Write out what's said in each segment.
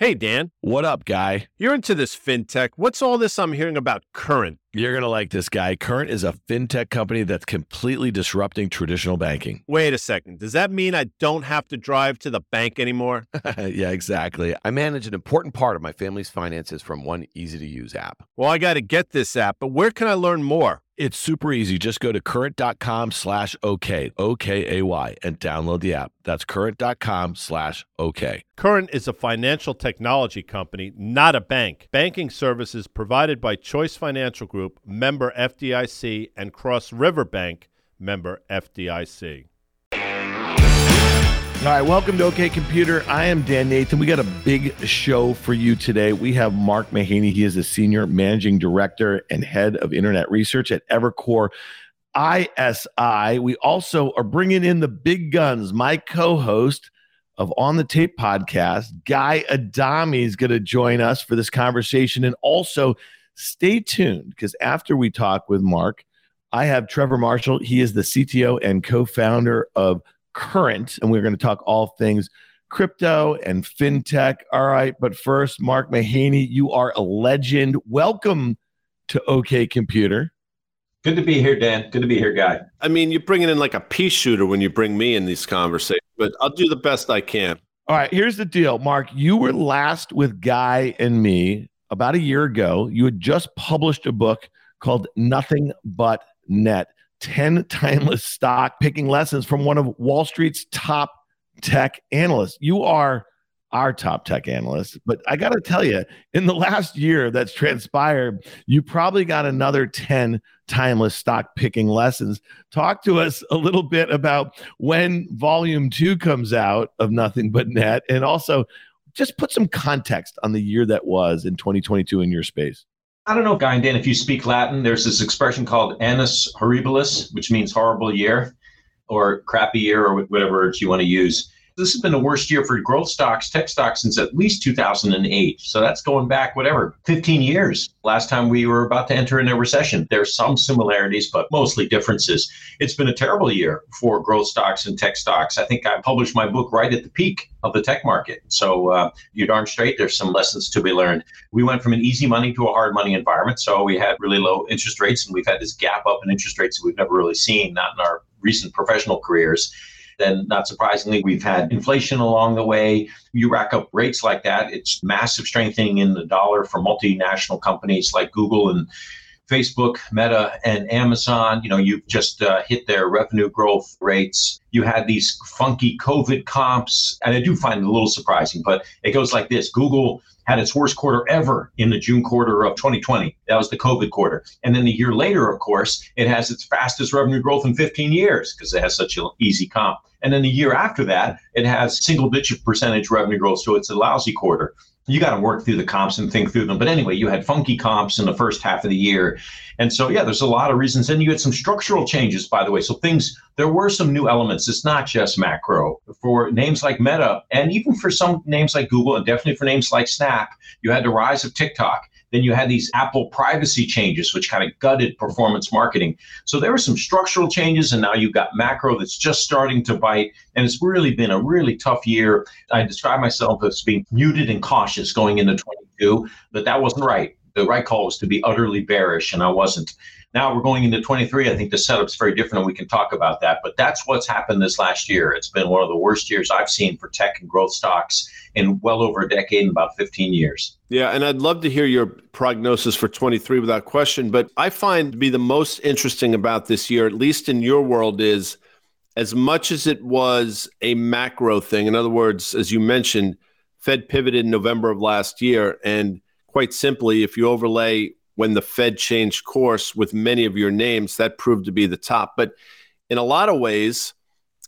Hey, Dan. What up, Guy? You're into this fintech. What's all this I'm hearing about Current? You're going to like this, Guy. Current is a fintech company that's completely disrupting traditional banking. Wait a second. Does that mean I don't have to drive to the bank anymore? Yeah, exactly. I manage an important part of my family's finances from one easy-to-use app. Well, I got to get this app, but where can I learn more? It's super easy. Just go to current.com/okay, O-K-A-Y, and download the app. That's current.com/okay. Current is a financial technology company, not a bank. Banking services provided by Choice Financial Group, member FDIC, and Cross River Bank, member FDIC. All right, welcome to OK Computer. I am Dan Nathan. We got a big show for you today. We have Mark Mahaney. He is the Senior Managing Director and Head of Internet Research at Evercore ISI. We also are bringing in the big guns. My co-host of On the Tape podcast, Guy Adami, is going to join us for this conversation. And also stay tuned, because after we talk with Mark, I have Trevor Marshall. He is the CTO and co-founder of Current, and we're going to talk all things crypto and fintech. All right, but first, Mark Mahaney, you are a legend. Welcome to OK Computer. Good to be here, Dan. Good to be here, Guy. I mean, you're bringing in like a pea shooter when you bring me in these conversations, but I'll do the best I can. All right, here's the deal, Mark. You were last with Guy and me about a year ago. You had just published a book called Nothing But Net. 10 timeless stock picking lessons from one of Wall Street's top tech analysts. You are our top tech analyst, but I got to tell you, in the last year that's transpired, you probably got another 10 timeless stock picking lessons. Talk to us a little bit about when Volume 2 comes out of Nothing But Net, and also just put some context on the year that was in 2022 in your space. I don't know, Guy and Dan, if you speak Latin, there's this expression called annus horribilis, which means horrible year or crappy year or whatever you want to use. This has been the worst year for growth stocks, tech stocks, since at least 2008. So that's going back, 15 years. Last time we were about to enter in a recession. There's some similarities, but mostly differences. It's been a terrible year for growth stocks and tech stocks. I think I published my book right at the peak of the tech market. So you're darn straight, there's some lessons to be learned. We went from an easy money to a hard money environment. So we had really low interest rates, and we've had this gap up in interest rates that we've never really seen, not in our recent professional careers. Then, not surprisingly, we've had inflation along the way. You rack up rates like that, it's massive strengthening in the dollar for multinational companies like Google and Facebook, Meta, and Amazon. You know, you've just hit their revenue growth rates. You had these funky COVID comps, and I do find it a little surprising, but it goes like this. Google had its worst quarter ever in the June quarter of 2020. That was the COVID quarter. And then a year later, of course, it has its fastest revenue growth in 15 years because it has such an easy comp. And then the year after that, it has single-digit percentage revenue growth, so it's a lousy quarter. You got to work through the comps and think through them. But anyway, you had funky comps in the first half of the year. And so, yeah, there's a lot of reasons. And you had some structural changes, by the way. So there were some new elements. It's not just macro. For names like Meta, and even for some names like Google, and definitely for names like Snap, you had the rise of TikTok. Then you had these Apple privacy changes, which kind of gutted performance marketing. So there were some structural changes, and now you've got macro that's just starting to bite. And it's really been a really tough year. I describe myself as being muted and cautious going into 22, but that wasn't right. The right call was to be utterly bearish, and I wasn't. Now we're going into 23. I think the setup's very different, and we can talk about that. But that's what's happened this last year. It's been one of the worst years I've seen for tech and growth stocks in well over a decade, in about 15 years. Yeah, and I'd love to hear your prognosis for 23 without question. But I find to be the most interesting about this year, at least in your world, is as much as it was a macro thing. In other words, as you mentioned, Fed pivoted in November of last year, and quite simply, if you overlay when the Fed changed course with many of your names, that proved to be the top. But in a lot of ways,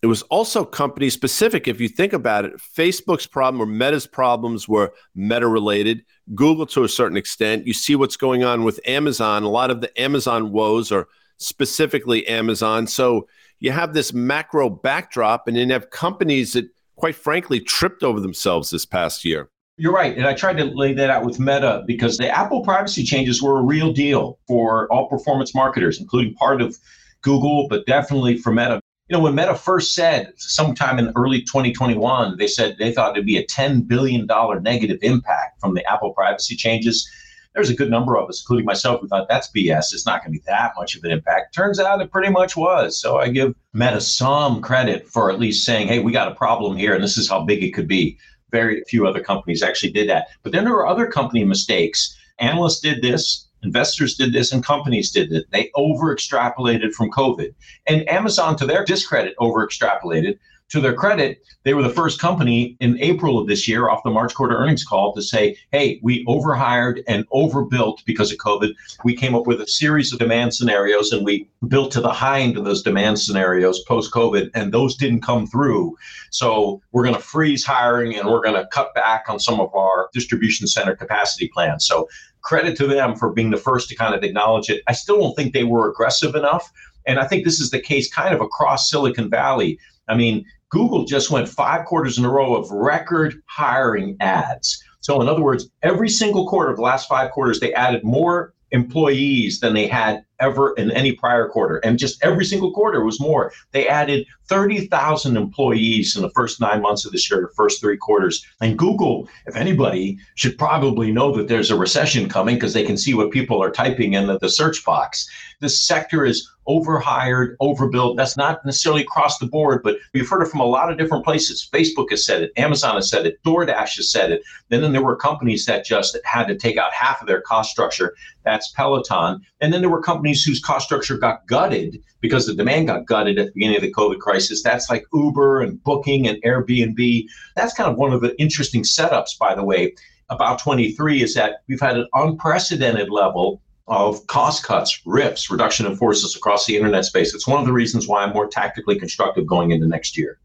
it was also company specific. If you think about it, Facebook's problem or Meta's problems were Meta related, Google to a certain extent. You see what's going on with Amazon. A lot of the Amazon woes are specifically Amazon. So you have this macro backdrop, and then you have companies that, quite frankly, tripped over themselves this past year. You're right. And I tried to lay that out with Meta, because the Apple privacy changes were a real deal for all performance marketers, including part of Google, but definitely for Meta. You know, when Meta first said sometime in early 2021, they said they thought it'd be a $10 billion negative impact from the Apple privacy changes. There's a good number of us, including myself, who thought that's BS. It's not going to be that much of an impact. Turns out it pretty much was. So I give Meta some credit for at least saying, hey, we got a problem here, and this is how big it could be. Very few other companies actually did that. But then there were other company mistakes. Analysts did this. Investors did this, and companies did it. They over-extrapolated from COVID. And Amazon, to their discredit, over-extrapolated. To their credit, they were the first company in April of this year off the March quarter earnings call to say, hey, we overhired and overbuilt because of COVID. We came up with a series of demand scenarios, and we built to the high end of those demand scenarios post-COVID, and those didn't come through. So we're going to freeze hiring, and we're going to cut back on some of our distribution center capacity plans. So credit to them for being the first to kind of acknowledge it. I still don't think they were aggressive enough. And I think this is the case kind of across Silicon Valley. I mean, Google just went 5 quarters in a row of record hiring ads. So in other words, every single quarter of the last 5 quarters, they added more employees than they had ever in any prior quarter. And just every single quarter was more. They added 30,000 employees in the first 9 months of this year, the first 3 quarters. And Google, if anybody, should probably know that there's a recession coming because they can see what people are typing in the search box. This sector is overhired, overbuilt. That's not necessarily across the board, but we've heard it from a lot of different places. Facebook has said it. Amazon has said it. DoorDash has said it. Then there were companies that just had to take out half of their cost structure. That's Peloton. And then there were companies whose cost structure got gutted because the demand got gutted at the beginning of the COVID crisis. That's like Uber and Booking and Airbnb. That's kind of one of the interesting setups, by the way, about 23 is that we've had an unprecedented level of cost cuts, RIFs, reduction in forces across the internet space. It's one of the reasons why I'm more tactically constructive going into next year.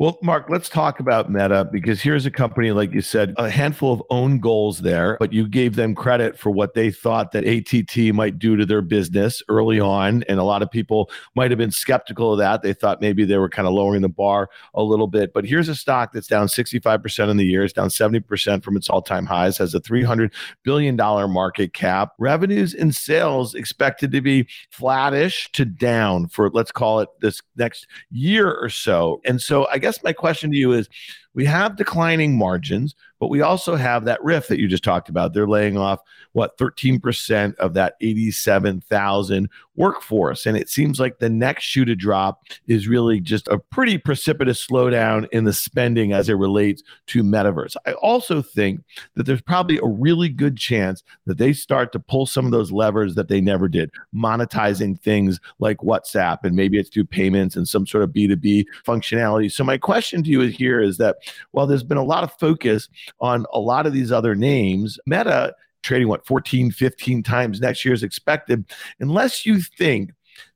Well, Mark, let's talk about Meta, because here's a company, like you said, a handful of own goals there, but you gave them credit for what they thought that ATT might do to their business early on. And a lot of people might have been skeptical of that. They thought maybe they were kind of lowering the bar a little bit. But here's a stock that's down 65% in the year. It's down 70% from its all-time highs, has a $300 billion market cap. Revenues and sales expected to be flattish to down for, let's call it, this next year or so. And so I guess my question to you is, we have declining margins, but we also have that rift that you just talked about. They're laying off, 13% of that 87,000 workforce. And it seems like the next shoe to drop is really just a pretty precipitous slowdown in the spending as it relates to metaverse. I also think that there's probably a really good chance that they start to pull some of those levers that they never did, monetizing things like WhatsApp, and maybe it's through payments and some sort of B2B functionality. So my question to you here is that while there's been a lot of focus on a lot of these other names, Meta trading 14, 15 times next year is expected, unless you think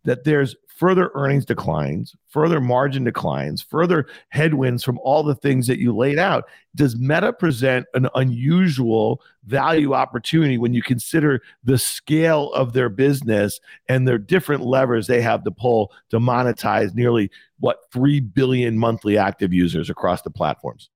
that there's further earnings declines, further margin declines, further headwinds from all the things that you laid out. Does Meta present an unusual value opportunity when you consider the scale of their business and their different levers they have to pull to monetize nearly 3 billion monthly active users across the platforms?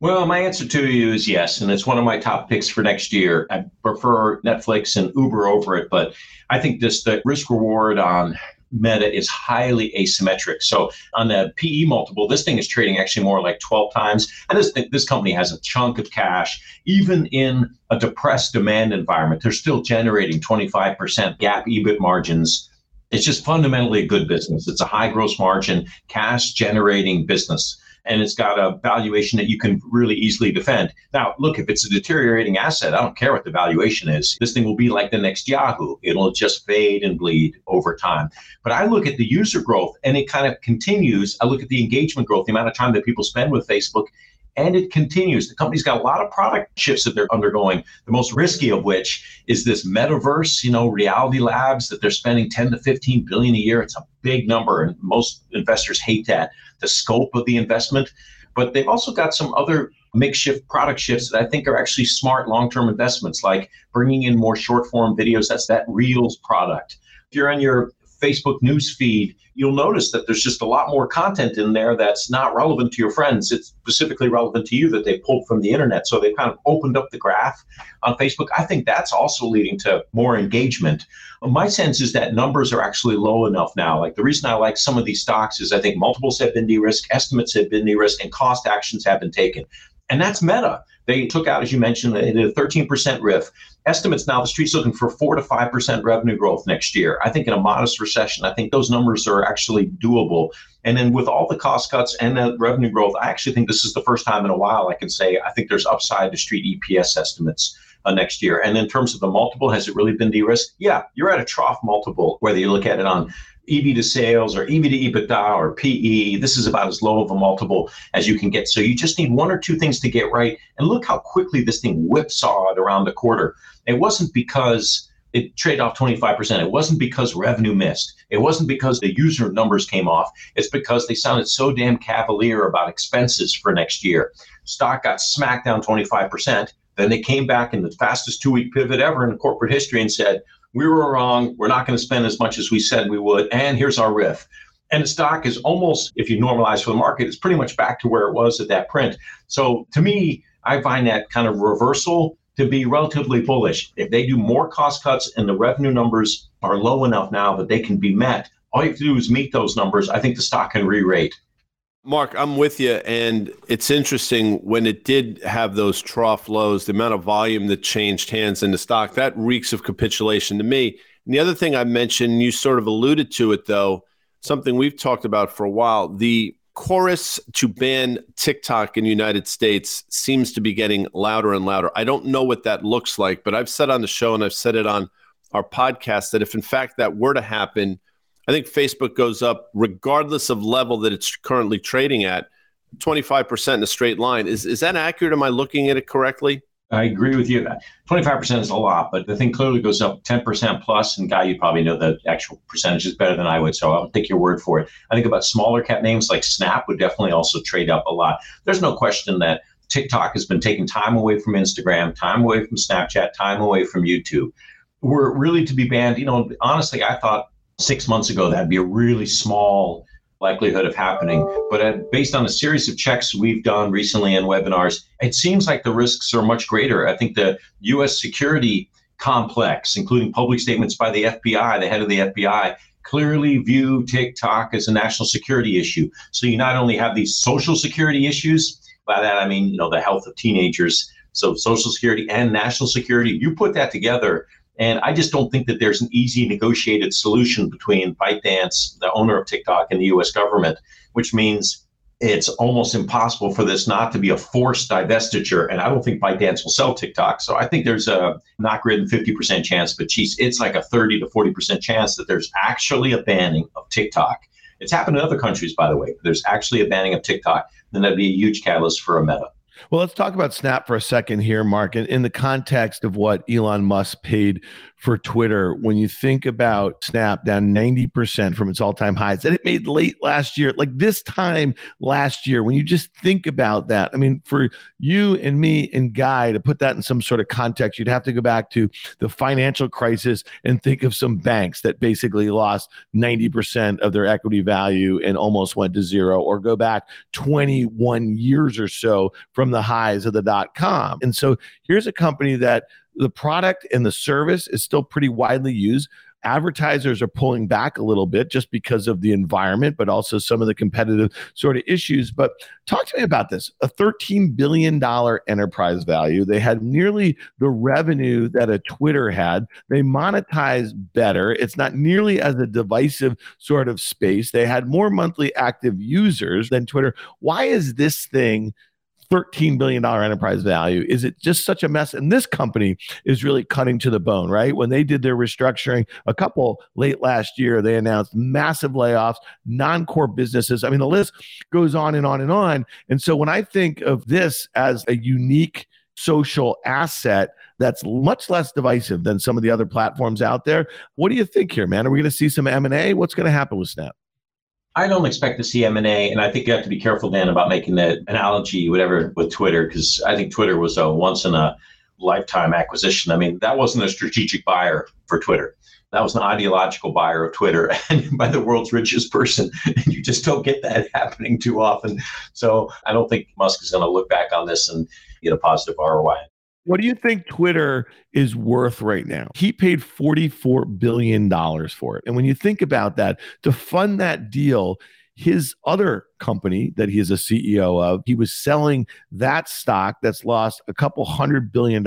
Well, my answer to you is yes, and it's one of my top picks for next year. I prefer Netflix and Uber over it, but I think the risk reward on Meta is highly asymmetric. So on the PE multiple, this thing is trading actually more like 12 times, and this company has a chunk of cash. Even in a depressed demand environment, they're still generating 25% GAAP EBIT margins. It's just fundamentally a good business. It's a high gross margin, cash generating business. And it's got a valuation that you can really easily defend. Now, look, if it's a deteriorating asset, I don't care what the valuation is. This thing will be like the next Yahoo. It'll just fade and bleed over time. But I look at the user growth, and it kind of continues. I look at the engagement growth, the amount of time that people spend with Facebook, and it continues. The company's got a lot of product shifts that they're undergoing, the most risky of which is this metaverse, reality labs that they're spending 10 to 15 billion a year. It's a big number, and most investors hate that, the scope of the investment. But they've also got some other makeshift product shifts that I think are actually smart long-term investments, like bringing in more short-form videos. That's that Reels product. If you're on your Facebook news feed, you'll notice that there's just a lot more content in there that's not relevant to your friends. It's specifically relevant to you that they pulled from the internet. So they've kind of opened up the graph on Facebook. I think that's also leading to more engagement. My sense is that numbers are actually low enough now. Like, the reason I like some of these stocks is I think multiples have been de-risked, estimates have been de-risked, and cost actions have been taken. And that's Meta. They took out, as you mentioned, they did a 13% RIF. Estimates now, the street's looking for 4 to 5% revenue growth next year. I think in a modest recession, I think those numbers are actually doable. And then with all the cost cuts and the revenue growth, I actually think this is the first time in a while I can say I think there's upside to street EPS estimates next year. And in terms of the multiple, has it really been de-risked? Yeah, you're at a trough multiple, whether you look at it on EV to sales or EV to EBITDA or PE. This is about as low of a multiple as you can get. So you just need one or two things to get right. And look how quickly this thing whipsawed around the quarter. It wasn't because it traded off 25%. It wasn't because revenue missed. It wasn't because the user numbers came off. It's because they sounded so damn cavalier about expenses for next year. Stock got smacked down 25%. Then they came back in the fastest two-week pivot ever in corporate history and said, we were wrong, we're not going to spend as much as we said we would, and here's our RIF. And the stock is almost, if you normalize for the market, it's pretty much back to where it was at that print. So to me, I find that kind of reversal to be relatively bullish. If they do more cost cuts and the revenue numbers are low enough now that they can be met, all you have to do is meet those numbers. I think the stock can re-rate. Mark, I'm with you, and it's interesting when it did have those trough lows, the amount of volume that changed hands in the stock, that reeks of capitulation to me. And the other thing I mentioned, you sort of alluded to it though, something we've talked about for a while, the chorus to ban TikTok in the United States seems to be getting louder and louder. I don't know what that looks like, but I've said on the show and I've said it on our podcast that if in fact that were to happen, I think Facebook goes up, regardless of level that it's currently trading at, 25% in a straight line. Is that accurate? Am I looking at it correctly? I agree with you. 25% is a lot, but the thing clearly goes up 10% plus. And Guy, you probably know the actual percentages better than I would, so I'll take your word for it. I think about smaller cap names like Snap would definitely also trade up a lot. There's no question that TikTok has been taking time away from Instagram, time away from Snapchat, time away from YouTube. We're really to be banned. You know, honestly, I thought 6 months ago, that'd be a really small likelihood of happening. But based on a series of checks we've done recently in webinars, it seems like the risks are much greater. I think the U.S. security complex, including public statements by the FBI, the head of the FBI, clearly view TikTok as a national security issue. So you not only have these social security issues, by that I mean, you know, the health of teenagers, so social security and national security, you put that together. And I just don't think that there's an easy negotiated solution between ByteDance, the owner of TikTok, and the U.S. government, which means it's almost impossible for this not to be a forced divestiture. And I don't think ByteDance will sell TikTok. So I think there's a not greater than 50% chance, but geez, it's like a 30 to 40% chance that there's actually a banning of TikTok. It's happened in other countries, by the way. There's actually a banning of TikTok. Then that'd be a huge catalyst for a Meta. Well, let's talk about Snap for a second here, Mark, in the context of what Elon Musk paid for Twitter. When you think about Snap down 90% from its all-time highs that it made late last year, like this time last year, when you just think about that, I mean, for you and me and Guy to put that in some sort of context, you'd have to go back to the financial crisis and think of some banks that basically lost 90% of their equity value and almost went to zero, or go back 21 years or so from the highs of the .com. And so here's a company that the product and the service is still pretty widely used. Advertisers are pulling back a little bit just because of the environment, but also some of the competitive sort of issues. But talk to me about this, a $13 billion enterprise value. They had nearly the revenue that a Twitter had. They monetize better. It's not nearly as a divisive sort of space. They had more monthly active users than Twitter. Why is this thing $13 billion enterprise value? Is it just such a mess? And this company is really cutting to the bone, right? When they did their restructuring a couple late last year, they announced massive layoffs, non-core businesses. I mean, the list goes on and on and on. And so when I think of this as a unique social asset that's much less divisive than some of the other platforms out there, what do you think here, man? Are we going to see some M&A? What's going to happen with Snap? I don't expect to see M&A, and I think you have to be careful, Dan, about making that analogy, whatever, with Twitter, because I think Twitter was a once-in-a-lifetime acquisition. I mean, that wasn't a strategic buyer for Twitter. That was an ideological buyer of Twitter and by the world's richest person. And you just don't get that happening too often. So I don't think Musk is going to look back on this and get a positive ROI. What do you think Twitter is worth right now? He paid $44 billion for it. And when you think about that, to fund that deal, his other company that he is a CEO of, he was selling that stock that's lost a couple $100 billion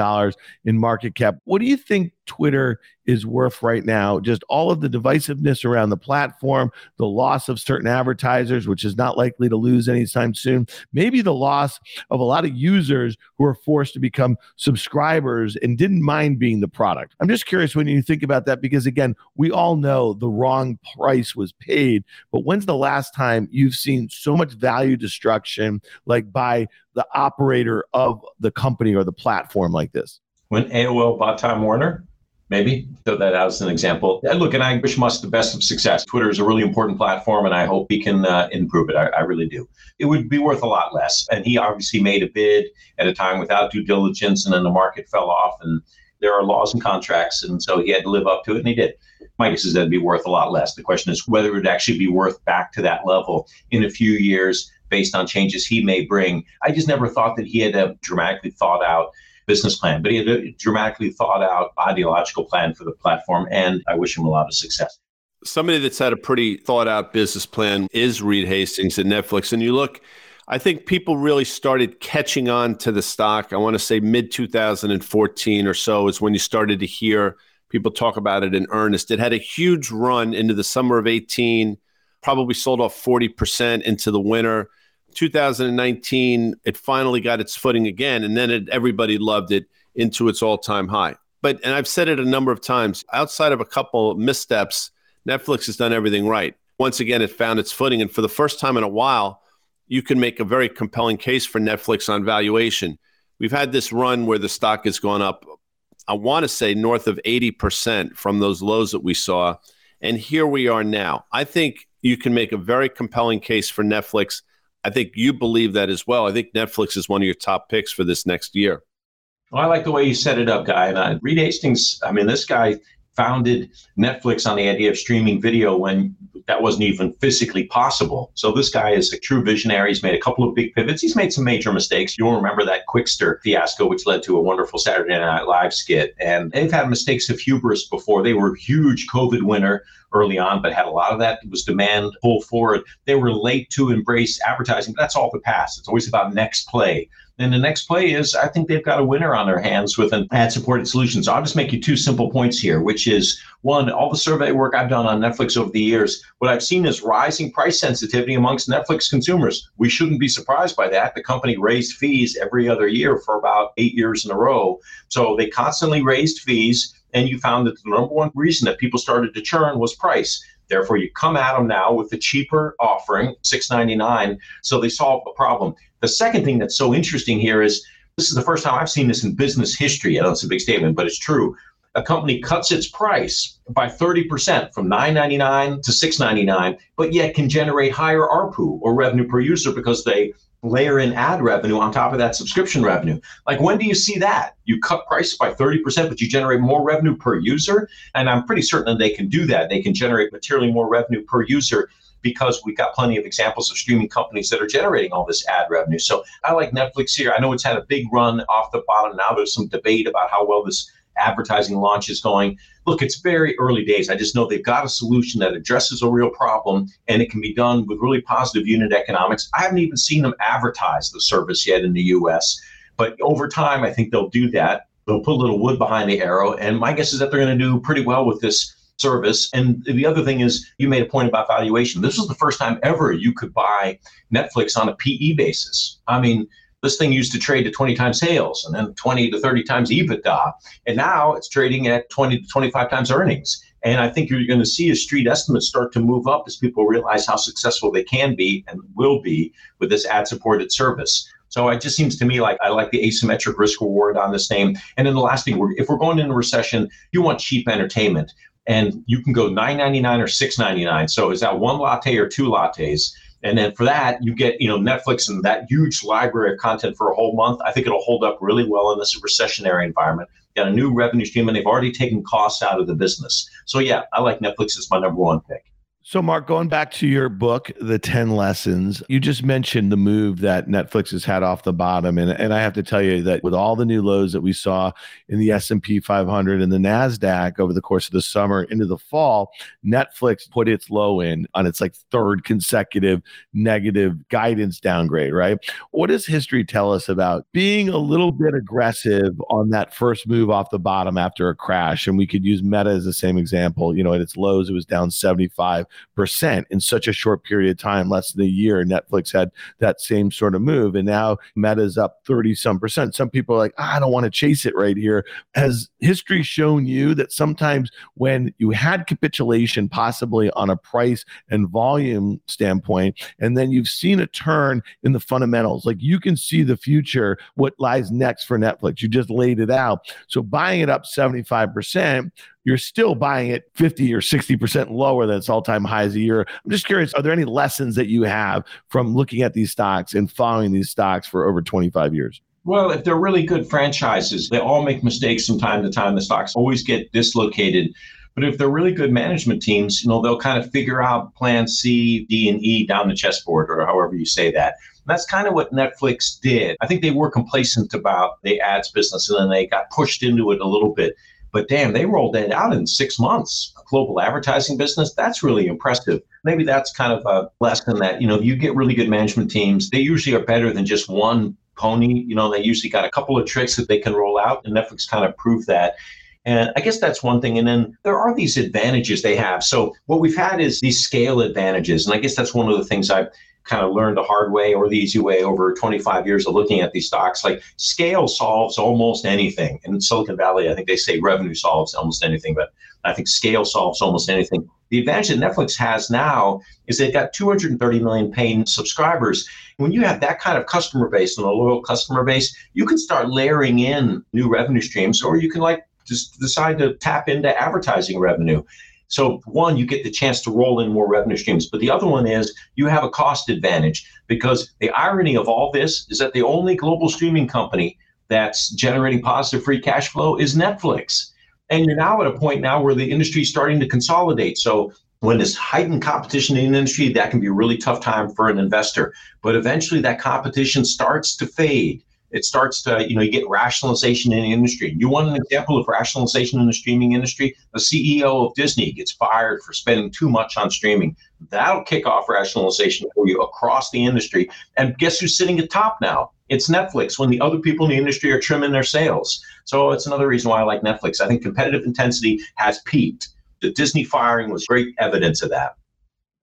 in market cap. What do you think Twitter is worth right now? Just all of the divisiveness around the platform, the loss of certain advertisers, which is not likely to lose anytime soon, maybe the loss of a lot of users who are forced to become subscribers and didn't mind being the product. I'm just curious when you think about that, because again, we all know the wrong price was paid, but when's the last time you've seen so much value destruction, like by the operator of the company or the platform like this? When AOL bought Time Warner, maybe, throw that out as an example. Look, and I wish Musk the best of success. Twitter is a really important platform, and I hope he can improve it. I really do. It would be worth a lot less. And he obviously made a bid at a time without due diligence, and then the market fell off, and there are laws and contracts, and so he had to live up to it, and he did. My guess is that'd be worth a lot less. The question is whether it would actually be worth back to that level in a few years based on changes he may bring. I just never thought that he had a dramatically thought out business plan, but he had a dramatically thought out ideological plan for the platform, and I wish him a lot of success. Somebody that's had a pretty thought out business plan is Reed Hastings at Netflix. And you look, I think people really started catching on to the stock. I want to say mid-2014 or so is when you started to hear people talk about it in earnest. It had a huge run into the summer of 2018, probably sold off 40% into the winter. 2019, it finally got its footing again, and then everybody loved it into its all-time high. But, and I've said it a number of times, outside of a couple missteps, Netflix has done everything right. Once again, it found its footing, and for the first time in a while, you can make a very compelling case for Netflix on valuation. We've had this run where the stock has gone up, I want to say, north of 80% from those lows that we saw. And here we are now. I think you can make a very compelling case for Netflix. I think you believe that as well. I think Netflix is one of your top picks for this next year. Well, I like the way you set it up, Guy. And Reed Hastings, I mean, this guy founded Netflix on the idea of streaming video when that wasn't even physically possible. So this guy is a true visionary. He's made a couple of big pivots. He's made some major mistakes. You'll remember that Quickster fiasco, which led to a wonderful Saturday Night Live skit. And they've had mistakes of hubris before. They were a huge COVID winner early on, but had a lot of that. It was demand pull forward. They were late to embrace advertising. But that's all the past. It's always about next play. And the next play is, I think they've got a winner on their hands with an ad-supported solution. So I'll just make you two simple points here, which is, one, all the survey work I've done on Netflix over the years, what I've seen is rising price sensitivity amongst Netflix consumers. We shouldn't be surprised by that. The company raised fees every other year for about 8 years in a row. So they constantly raised fees, and you found that the number one reason that people started to churn was price. Therefore, you come at them now with a cheaper offering, $6.99, so they solve the problem. The second thing that's so interesting here is, this is the first time I've seen this in business history. I know it's a big statement, but it's true. A company cuts its price by 30% from $9.99 to $6.99, but yet can generate higher ARPU, or revenue per user, because they layer in ad revenue on top of that subscription revenue. Like, when do you see that? You cut price by 30%, but you generate more revenue per user? And I'm pretty certain that they can do that. They can generate materially more revenue per user, because we've got plenty of examples of streaming companies that are generating all this ad revenue. So I like Netflix here. I know it's had a big run off the bottom. Now there's some debate about how well this advertising launch is going. Look, it's very early days. I just know they've got a solution that addresses a real problem, and it can be done with really positive unit economics. I haven't even seen them advertise the service yet in the US, but over time, I think they'll do that. They'll put a little wood behind the arrow, and my guess is that they're going to do pretty well with this service. And the other thing is, you made a point about valuation. This was the first time ever you could buy Netflix on a PE basis. I mean, this thing used to trade to 20 times sales and then 20 to 30 times EBITDA. And now it's trading at 20 to 25 times earnings. And I think you're going to see as street estimates start to move up as people realize how successful they can be and will be with this ad-supported service. So it just seems to me like I like the asymmetric risk reward on this name. And then the last thing, if we're going into recession, you want cheap entertainment. And you can go $9.99 or $6.99. So is that one latte or two lattes? And then for that, you get, you know, Netflix and that huge library of content for a whole month. I think it'll hold up really well in this recessionary environment. Got a new revenue stream, and they've already taken costs out of the business. So yeah, I like Netflix as my number one pick. So Mark, going back to your book, The 10 Lessons, you just mentioned the move that Netflix has had off the bottom. And I have to tell you that with all the new lows that we saw in the S&P 500 and the NASDAQ over the course of the summer into the fall, Netflix put its low in on its like third consecutive negative guidance downgrade, right? What does history tell us about being a little bit aggressive on that first move off the bottom after a crash? And we could use Meta as the same example. You know, at its lows, it was down 75% in such a short period of time, less than a year. Netflix had that same sort of move, and now Meta's up 30-some%. Some people are like, I don't want to chase it right here. Has history shown you that sometimes when you had capitulation, possibly on a price and volume standpoint, and then you've seen a turn in the fundamentals, like you can see the future, what lies next for Netflix? You just laid it out. So buying it up 75%, you're still buying it 50 or 60% lower than its all-time highs a year. I'm just curious, are there any lessons that you have from looking at these stocks and following these stocks for over 25 years? Well, if they're really good franchises, they all make mistakes from time to time. The stocks always get dislocated. But if they're really good management teams, you know, they'll kind of figure out plan C, D, and E down the chessboard, or however you say that. And that's kind of what Netflix did. I think they were complacent about the ads business, and then they got pushed into it a little bit. But damn, they rolled that out in 6 months. A global advertising business, that's really impressive. Maybe that's kind of a lesson that, you know, you get really good management teams. They usually are better than just one pony. You know, they usually got a couple of tricks that they can roll out, and Netflix kind of proved that. And I guess that's one thing. And then there are these advantages they have. So what we've had is these scale advantages. And I guess that's one of the things I've kind of learned the hard way or the easy way over 25 years of looking at these stocks. Like scale solves almost anything. And in Silicon Valley, I think they say revenue solves almost anything, but I think scale solves almost anything. The advantage that Netflix has now is they've got 230 million paying subscribers. When you have that kind of customer base and a loyal customer base, you can start layering in new revenue streams, or you can like just decide to tap into advertising revenue. So one, you get the chance to roll in more revenue streams. But the other one is you have a cost advantage, because the irony of all this is that the only global streaming company that's generating positive free cash flow is Netflix. And you're now at a point now where the industry is starting to consolidate. So when there's heightened competition in the industry, that can be a really tough time for an investor. But eventually that competition starts to fade. It starts to, you know, you get rationalization in the industry. You want an example of rationalization in the streaming industry? The CEO of Disney gets fired for spending too much on streaming. That'll kick off rationalization for you across the industry. And guess who's sitting at top now? It's Netflix, when the other people in the industry are trimming their sales. So it's another reason why I like Netflix. I think competitive intensity has peaked. The Disney firing was great evidence of that.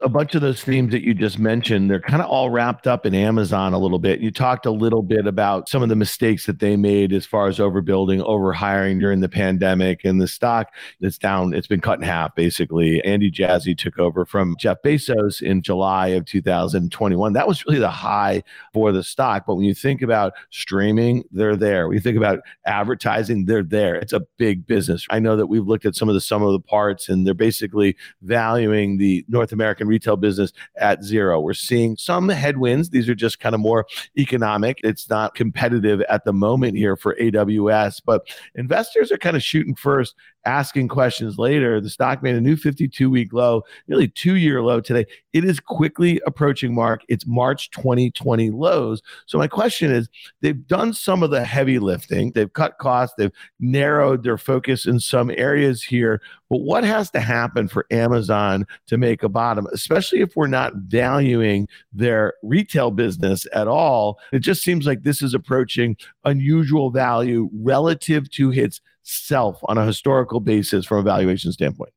A bunch of those themes that you just mentioned, they're kind of all wrapped up in Amazon a little bit. You talked a little bit about some of the mistakes that they made as far as overbuilding, overhiring during the pandemic, and the stock that's down. It's been cut in half, basically. Andy Jassy took over from Jeff Bezos in July of 2021. That was really the high for the stock. But when you think about streaming, they're there. When you think about advertising, they're there. It's a big business. I know that we've looked at some of the sum of the parts, and they're basically valuing the North American retail business at zero. We're seeing some headwinds. These are just kind of more economic. It's not competitive at the moment here for AWS, but investors are kind of shooting first, asking questions later. The stock made a new 52-week low, nearly two-year low today. It is quickly approaching, Mark, its March 2020 lows. So my question is, they've done some of the heavy lifting. They've cut costs. They've narrowed their focus in some areas here. But what has to happen for Amazon to make a bottom, especially if we're not valuing their retail business at all? It just seems like this is approaching unusual value relative to its self on a historical basis from a valuation standpoint.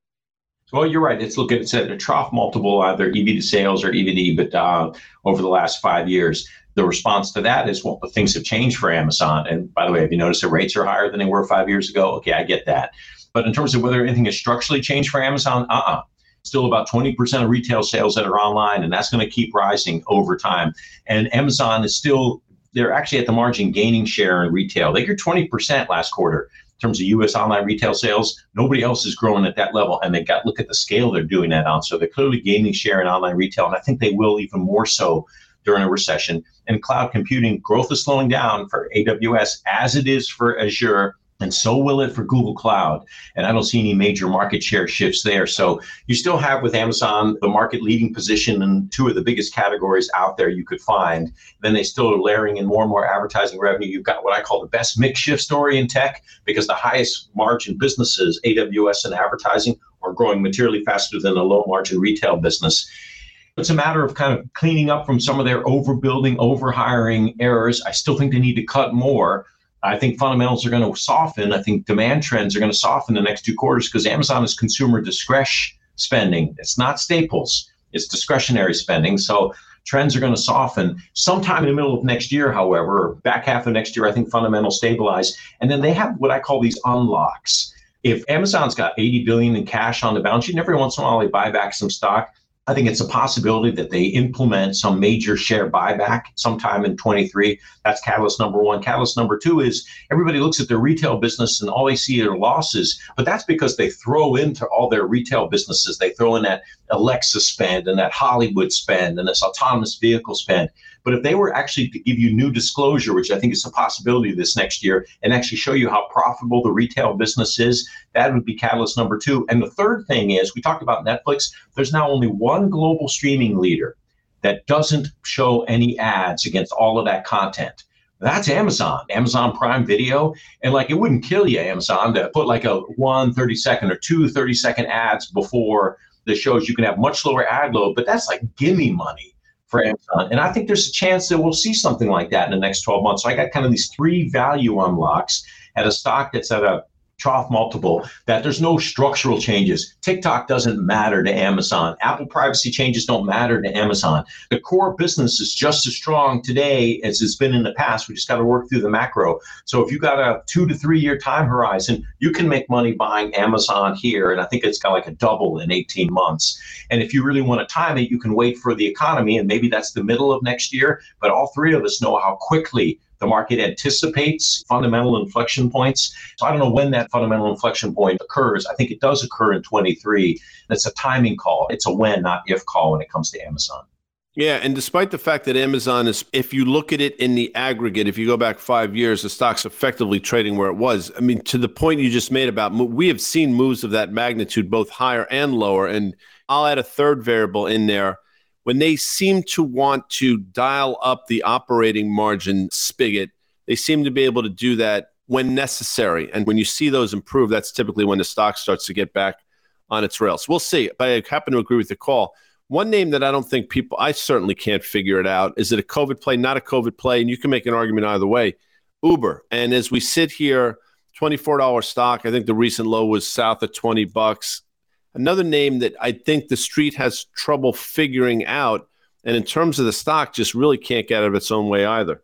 Well, you're right. It's at a trough multiple, either EV to sales or EV to EBITDA over the last 5 years. The response to that is, well, things have changed for Amazon. And by the way, have you noticed the rates are higher than they were 5 years ago? Okay, I get that. But in terms of whether anything has structurally changed for Amazon, still about 20% of retail sales that are online, and that's going to keep rising over time. And Amazon is still, they're actually at the margin gaining share in retail. They grew 20% last quarter. in terms of U.S. online retail sales. Nobody else is growing at that level, and they've got to look at the scale they're doing that on. So they're clearly gaining share in online retail, and I think they will even more so during a recession. And cloud computing growth is slowing down for AWS as it is for Azure, and so will it for Google Cloud. And I don't see any major market share shifts there. So you still have with Amazon the market leading position in two of the biggest categories out there you could find. Then they still are layering in more and more advertising revenue. You've got what I call the best mix shift story in tech, because the highest margin businesses, AWS and advertising, are growing materially faster than a low margin retail business. It's a matter of kind of cleaning up from some of their overbuilding, overhiring errors. I still think they need to cut more. I think fundamentals are going to soften. I think demand trends are going to soften the next two quarters because Amazon is consumer discretionary spending. It's not staples. It's discretionary spending. So trends are going to soften. Sometime in the middle of next year, however, or back half of next year, I think fundamentals stabilize. And then they have what I call these unlocks. If Amazon's got $80 billion in cash on the balance sheet, and every once in a while they buy back some stock, I think it's a possibility that they implement some major share buyback sometime in 23. That's catalyst number one. Catalyst number two is everybody looks at their retail business and all they see are losses, but that's because they throw into all their retail businesses. They throw in that Alexa spend and that Hollywood spend and this autonomous vehicle spend. But if they were actually to give you new disclosure, which I think is a possibility this next year, and actually show you how profitable the retail business is, that would be catalyst number two. And the third thing is, we talked about Netflix. There's now only one global streaming leader that doesn't show any ads against all of that content. That's Amazon, Amazon Prime Video. And like, it wouldn't kill you, Amazon, to put like a 1 30-second or 2 30-second ads before the shows. You can have much lower ad load, but that's like gimme money for Amazon. And I think there's a chance that we'll see something like that in the next 12 months. So I got kind of these three value unlocks at a stock that's at a trough multiple, that there's no structural changes. TikTok doesn't matter to Amazon. Apple privacy changes don't matter to Amazon. The core business is just as strong today as it's been in the past. We just got to work through the macro. So if you got a 2 to 3 year time horizon, you can make money buying Amazon here. And I think it's got like a double in 18 months. And if you really want to time it, you can wait for the economy. And maybe that's the middle of next year. But all three of us know how quickly the market anticipates fundamental inflection points. So I don't know when that fundamental inflection point occurs. I think it does occur in 23. That's a timing call. It's a when, not if call when it comes to Amazon. Yeah, and despite the fact that Amazon is, if you look at it in the aggregate, if you go back 5 years, the stock's effectively trading where it was. I mean, to the point you just made about, we have seen moves of that magnitude, both higher and lower. And I'll add a third variable in there. When they seem to want to dial up the operating margin spigot, they seem to be able to do that when necessary. And when you see those improve, that's typically when the stock starts to get back on its rails. We'll see. But I happen to agree with the call. One name that I don't think people, I certainly can't figure it out. Is it a COVID play, not a COVID play? And you can make an argument either way. Uber. And as we sit here, $24 stock. I think the recent low was south of $20. Another name that I think the street has trouble figuring out, and in terms of the stock, just really can't get out of its own way either.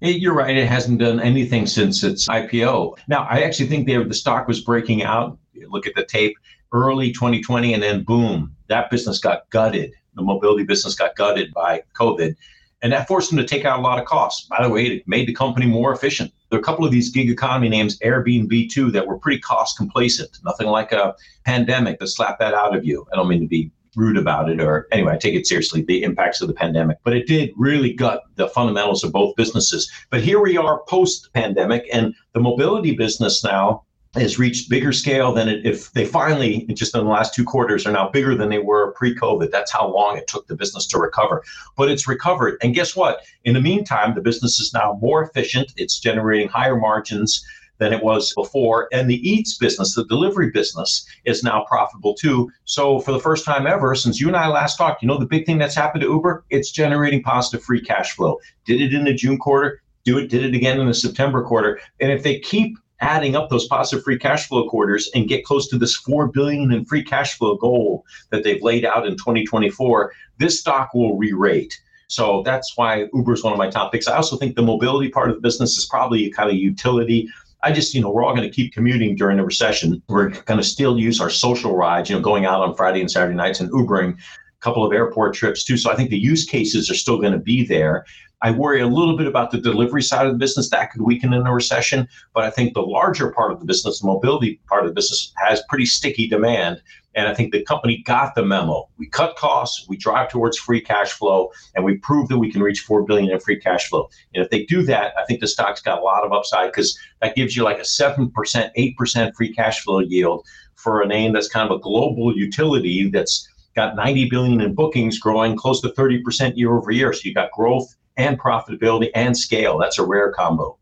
You're right. It hasn't done anything since its IPO. Now, I actually think the stock was breaking out. Look at the tape, early 2020, and then boom, that business got gutted. The mobility business got gutted by COVID. And that forced them to take out a lot of costs. By the way, it made the company more efficient. There are a couple of these gig economy names, Airbnb too, that were pretty cost complacent. Nothing like a pandemic to slap that out of you. I don't mean to be rude about it, or anyway, I take it seriously, the impacts of the pandemic. But it did really gut the fundamentals of both businesses. But here we are post-pandemic, and the mobility business now has reached bigger scale than it, if they finally, just in the last two quarters, are now bigger than they were pre-COVID. That's how long it took the business to recover. But it's recovered. And guess what? In the meantime, the business is now more efficient. It's generating higher margins than it was before. And the Eats business, the delivery business, is now profitable too. So for the first time ever, since you and I last talked, you know the big thing that's happened to Uber? It's generating positive free cash flow. Did it in the June quarter, did it again in the September quarter. And if they keep adding up those positive free cash flow quarters and get close to this $4 billion in free cash flow goal that they've laid out in 2024, this stock will re-rate. So that's why Uber is one of my top picks. I also think the mobility part of the business is probably a kind of utility. I just, we're all going to keep commuting during the recession. We're going to still use our social rides, going out on Friday and Saturday nights and Ubering, a couple of airport trips too. So I think the use cases are still going to be there. I worry a little bit about the delivery side of the business. That could weaken in a recession. But I think the larger part of the business, the mobility part of the business, has pretty sticky demand. And I think the company got the memo. We cut costs, we drive towards free cash flow, and we prove that we can reach $4 billion in free cash flow. And if they do that, I think the stock's got a lot of upside, because that gives you like a 7%, 8% free cash flow yield for a name that's kind of a global utility that's got 90 billion in bookings, growing close to 30% year over year. So you got growth and profitability and scale. That's a rare combo.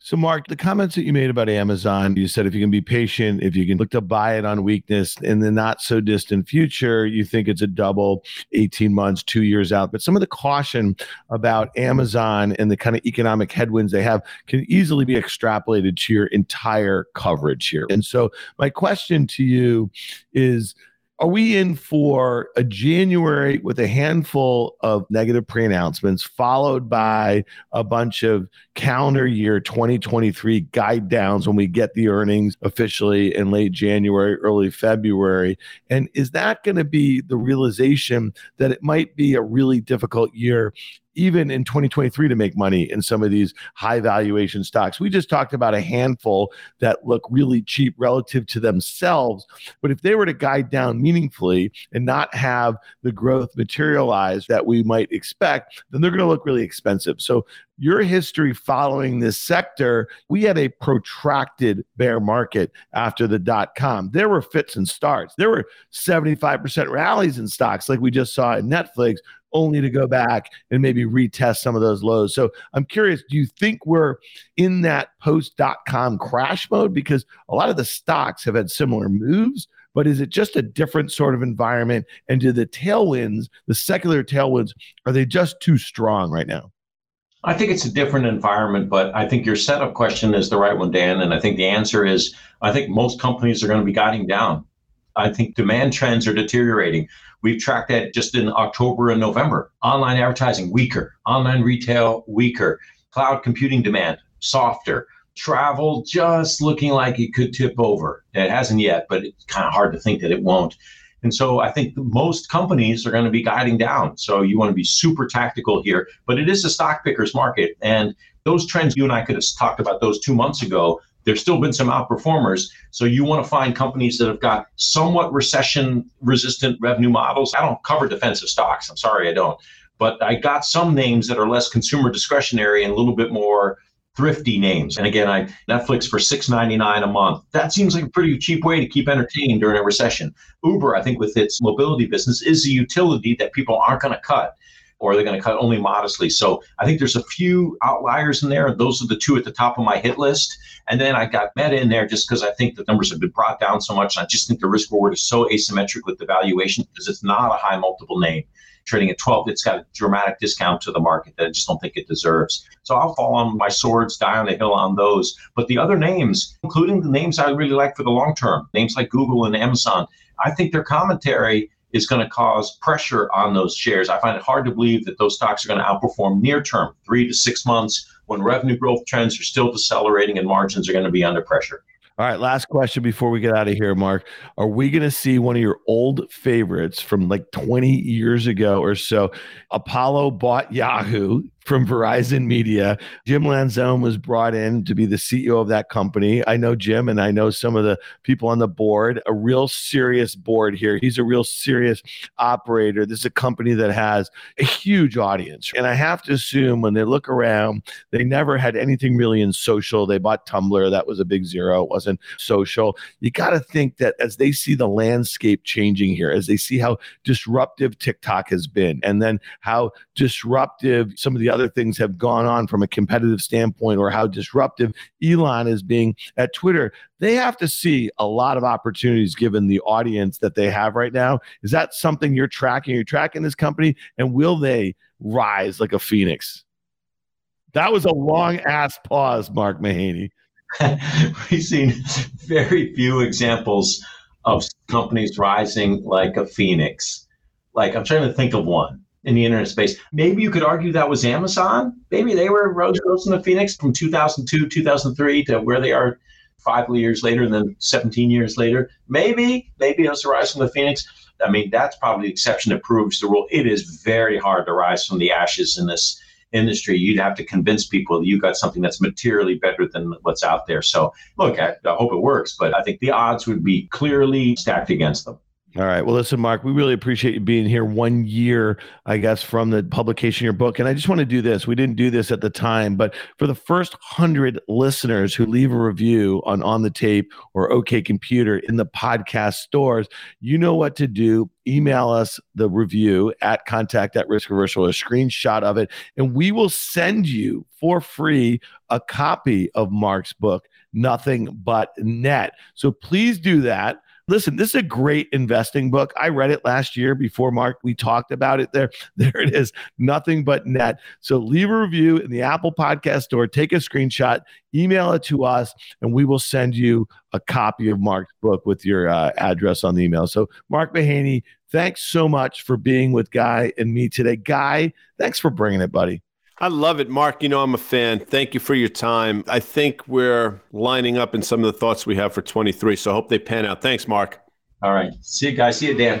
So Mark, the comments that you made about Amazon, you said if you can be patient, if you can look to buy it on weakness in the not so distant future, you think it's a double, 18 months, 2 years out. But some of the caution about Amazon and the kind of economic headwinds they have can easily be extrapolated to your entire coverage here. And so my question to you is, are we in for a January with a handful of negative pre-announcements followed by a bunch of calendar year 2023 guide downs when we get the earnings officially in late January, early February? And is that going to be the realization that it might be a really difficult year even in 2023 to make money in some of these high valuation stocks? We just talked about a handful that look really cheap relative to themselves, but if they were to guide down meaningfully and not have the growth materialize that we might expect, then they're going to look really expensive. So your history following this sector, we had a protracted bear market after the dot-com. There were fits and starts. There were 75% rallies in stocks like we just saw in Netflix, only to go back and maybe retest some of those lows. So I'm curious, do you think we're in that post-dot-com crash mode? Because a lot of the stocks have had similar moves, but is it just a different sort of environment? And do the tailwinds, the secular tailwinds, are they just too strong right now? I think it's a different environment, but I think your setup question is the right one, Dan. And I think the answer is, I think most companies are going to be guiding down. I think demand trends are deteriorating. We've tracked that just in October and November. Online advertising, weaker. Online retail, weaker. Cloud computing demand, softer. Travel just looking like it could tip over. It hasn't yet, but it's kind of hard to think that it won't. And so I think most companies are going to be guiding down. So you want to be super tactical here, but it is a stock picker's market. And those trends, you and I could have talked about those 2 months ago. There's still been some outperformers. So you want to find companies that have got somewhat recession-resistant revenue models. I don't cover defensive stocks. I'm sorry, I don't. But I got some names that are less consumer discretionary and a little bit more thrifty names. And again, Netflix for $6.99 a month. That seems like a pretty cheap way to keep entertained during a recession. Uber, I think with its mobility business, is a utility that people aren't going to cut, or they're going to cut only modestly. So I think there's a few outliers in there. Those are the two at the top of my hit list. And then I got Meta in there just because I think the numbers have been brought down so much. I just think the risk reward is so asymmetric with the valuation, because it's not a high multiple name. Trading at 12, it's got a dramatic discount to the market that I just don't think it deserves. So I'll fall on my swords, die on the hill on those. But the other names, including the names I really like for the long term, names like Google and Amazon, I think their commentary is going to cause pressure on those shares. I find it hard to believe that those stocks are going to outperform near term, 3 to 6 months, when revenue growth trends are still decelerating and margins are going to be under pressure. All right, last question before we get out of here, Mark. Are we going to see one of your old favorites from like 20 years ago or so? Apollo bought Yahoo from Verizon Media. Jim Lanzone was brought in to be the CEO of that company. I know Jim, and I know some of the people on the board, a real serious board here. He's a real serious operator. This is a company that has a huge audience. And I have to assume when they look around, they never had anything really in social. They bought Tumblr. That was a big zero. It wasn't social. You got to think that as they see the landscape changing here, as they see how disruptive TikTok has been, and then how disruptive some of the other things have gone on from a competitive standpoint, or how disruptive Elon is being at Twitter, they have to see a lot of opportunities given the audience that they have right now. Is that something you're tracking? You're tracking this company, and will they rise like a phoenix? That was a long-ass pause, Mark Mahaney. We've seen very few examples of companies rising like a phoenix. Like, I'm trying to think of one in the internet space. Maybe you could argue that was Amazon. Maybe they were rose in the phoenix from 2002, 2003 to where they are 5 years later and then 17 years later. Maybe it was a rise from the phoenix. I mean, that's probably the exception that proves the rule. It is very hard to rise from the ashes in this industry, you'd have to convince people that you've got something that's materially better than what's out there. So look, I hope it works, but I think the odds would be clearly stacked against them. All right. Well, listen, Mark, we really appreciate you being here. 1 year, I guess, from the publication of your book. And I just want to do this. We didn't do this at the time, but for the first 100 listeners who leave a review on the Tape or OK Computer in the podcast stores, you know what to do. Email us the review at contact@riskreversal, a screenshot of it, and we will send you for free a copy of Mark's book, Nothing But Net. So please do that. Listen, this is a great investing book. I read it last year before Mark. We talked about it there. There it is, Nothing But Net. So leave a review in the Apple Podcast Store. Take a screenshot, email it to us, and we will send you a copy of Mark's book with your address on the email. So Mark Mahaney, thanks so much for being with Guy and me today. Guy, thanks for bringing it, buddy. I love it, Mark. You know, I'm a fan. Thank you for your time. I think we're lining up in some of the thoughts we have for 23, so I hope they pan out. Thanks, Mark. All right. See you, guys. See you, Dan.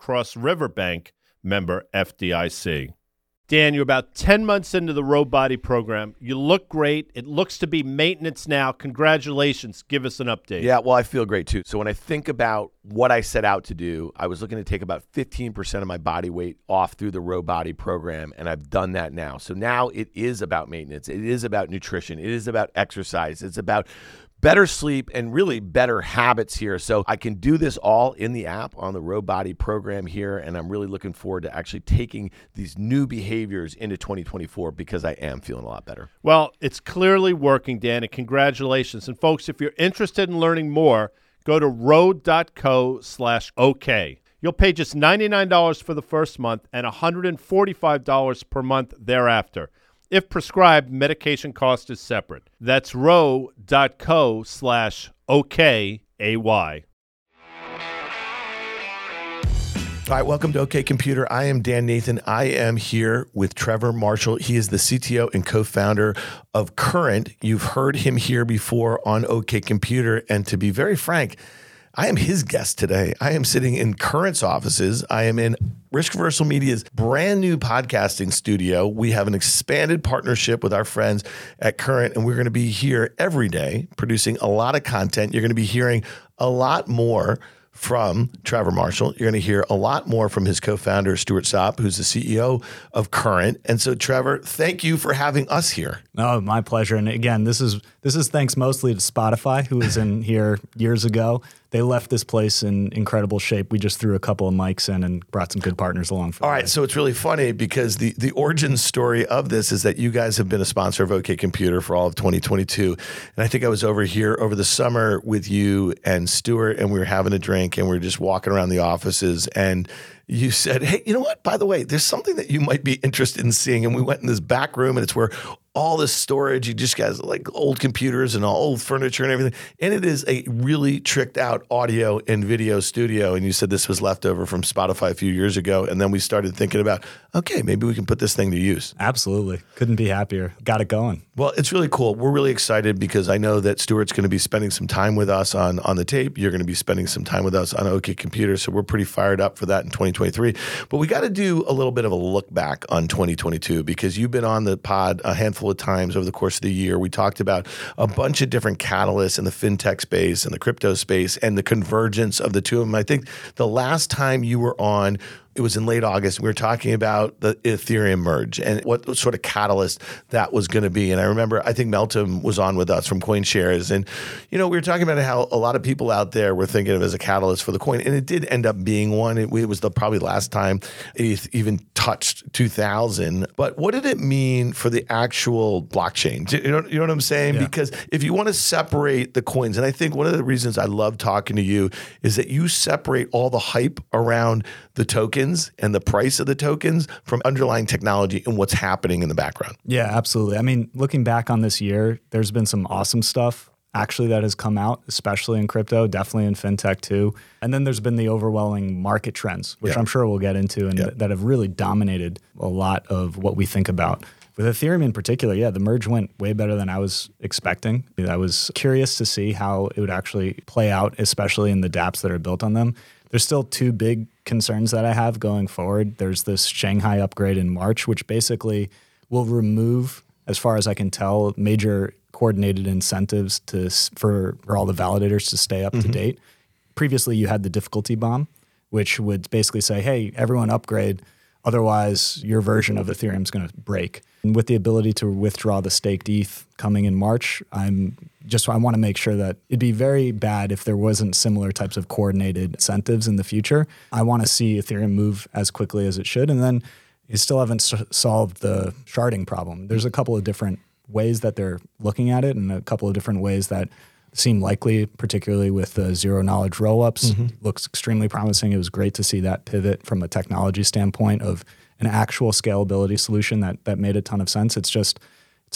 Cross River Bank, member FDIC. Dan, you're about 10 months into the Row Body program. You look great. It looks to be maintenance now. Congratulations. Give us an update. Yeah, well, I feel great too. So when I think about what I set out to do, I was looking to take about 15% of my body weight off through the Row Body program, and I've done that now. So now it is about maintenance. It is about nutrition. It is about exercise. It's about better sleep and really better habits here. So I can do this all in the app on the Row Body program here. And I'm really looking forward to actually taking these new behaviors into 2024 because I am feeling a lot better. Well, it's clearly working, Dan, and congratulations. And folks, if you're interested in learning more, go to row.co/OK. You'll pay just $99 for the first month and $145 per month thereafter. If prescribed, medication cost is separate. That's row.co/OKAY. All right, welcome to OK Computer. I am Dan Nathan. I am here with Trevor Marshall. He is the CTO and co-founder of Current. You've heard him here before on OK Computer. And to be very frank, I am his guest today. I am sitting in Current's offices. I am in Risk Reversal Media's brand new podcasting studio. We have an expanded partnership with our friends at Current, and we're going to be here every day producing a lot of content. You're going to be hearing a lot more from Trevor Marshall. You're going to hear a lot more from his co-founder, Stuart Sopp, who's the CEO of Current. And so, Trevor, thank you for having us here. Oh, my pleasure. And again, this is thanks mostly to Spotify, who was in here years ago. They left this place in incredible shape. We just threw a couple of mics in and brought some good partners along for all right, day. So it's really funny because the origin story of this is that you guys have been a sponsor of OK Computer for all of 2022. And I think I was over here over the summer with you and Stuart, and we were having a drink, and we were just walking around the offices, and you said, hey, you know what? By the way, there's something that you might be interested in seeing. And we went in this back room, and it's where all this storage, you just guys like old computers and old furniture and everything. And it is a really tricked out audio and video studio. And you said this was left over from Spotify a few years ago. And then we started thinking about, okay, maybe we can put this thing to use. Absolutely. Couldn't be happier. Got it going. Well, it's really cool. We're really excited because I know that Stuart's going to be spending some time with us on the Tape. You're going to be spending some time with us on OK Computer. So we're pretty fired up for that in 2020. But we got to do a little bit of a look back on 2022 because you've been on the pod a handful of times over the course of the year. We talked about a bunch of different catalysts in the fintech space and the crypto space and the convergence of the two of them. I think the last time you were on, it was in late August. We were talking about the Ethereum merge and what sort of catalyst that was going to be. And I remember, I think Meltem was on with us from CoinShares. And, you know, we were talking about how a lot of people out there were thinking of it as a catalyst for the coin. And it did end up being one. It was the probably last time ETH even touched 2000. But what did it mean for the actual blockchain? You know what I'm saying? Yeah. Because if you want to separate the coins, and I think one of the reasons I love talking to you is that you separate all the hype around the token tokens and the price of the tokens from underlying technology and what's happening in the background. Yeah, absolutely. I mean, looking back on this year, there's been some awesome stuff actually that has come out, especially in crypto, definitely in fintech too. And then there's been the overwhelming market trends, which I'm sure we'll get into, and that have really dominated a lot of what we think about. With Ethereum in particular, the merge went way better than I was expecting. I was curious to see how it would actually play out, especially in the dApps that are built on them. There's still two big concerns that I have going forward. There's this Shanghai upgrade in March, which basically will remove, as far as I can tell, major coordinated incentives for all the validators to stay up to date. Previously, you had the difficulty bomb, which would basically say, hey, everyone upgrade. Otherwise, your version of Ethereum is going to break. And with the ability to withdraw the staked ETH coming in March, I want to make sure that it'd be very bad if there wasn't similar types of coordinated incentives in the future. I want to see Ethereum move as quickly as it should. And then you still haven't solved the sharding problem. There's a couple of different ways that they're looking at it and a couple of different ways that seem likely, particularly with the zero-knowledge rollups. Looks extremely promising. It was great to see that pivot from a technology standpoint of an actual scalability solution that made a ton of sense. It's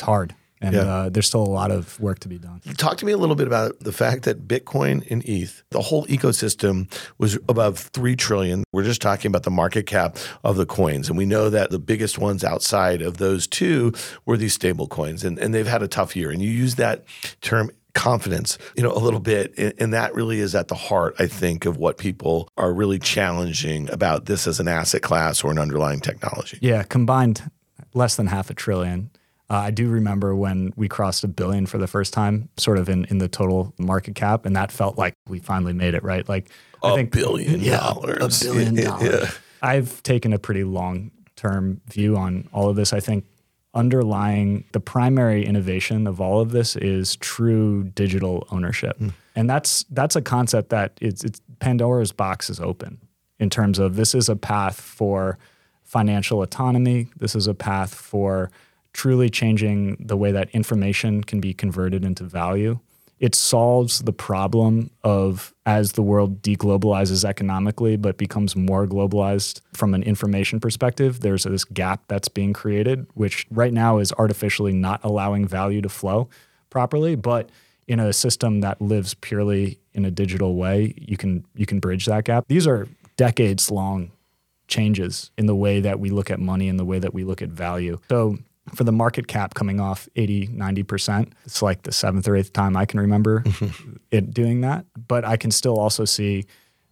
hard. And there's still a lot of work to be done. Talk to me a little bit about the fact that Bitcoin and ETH, the whole ecosystem was above $3 trillion. We're just talking about the market cap of the coins. And we know that the biggest ones outside of those two were these stable coins. And they've had a tough year. And you use that term confidence, a little bit. And that really is at the heart, I think, of what people are really challenging about this as an asset class or an underlying technology. Yeah, combined less than half a trillion. I do remember when we crossed $1 billion for the first time, sort of in the total market cap. And that felt like we finally made it, right? Like $1 billion. $1 billion. Yeah. I've taken a pretty long-term view on all of this. I think underlying the primary innovation of all of this is true digital ownership. And that's a concept that it's Pandora's box is open in terms of this is a path for financial autonomy. This is a path for truly changing the way that information can be converted into value. It solves the problem of, as the world deglobalizes economically but becomes more globalized from an information perspective, there's this gap that's being created, which right now is artificially not allowing value to flow properly. But in a system that lives purely in a digital way, you can bridge that gap. These are decades-long changes in the way that we look at money and the way that we look at value. So for the market cap coming off 80, 90%, it's like the seventh or eighth time I can remember it doing that. But I can still also see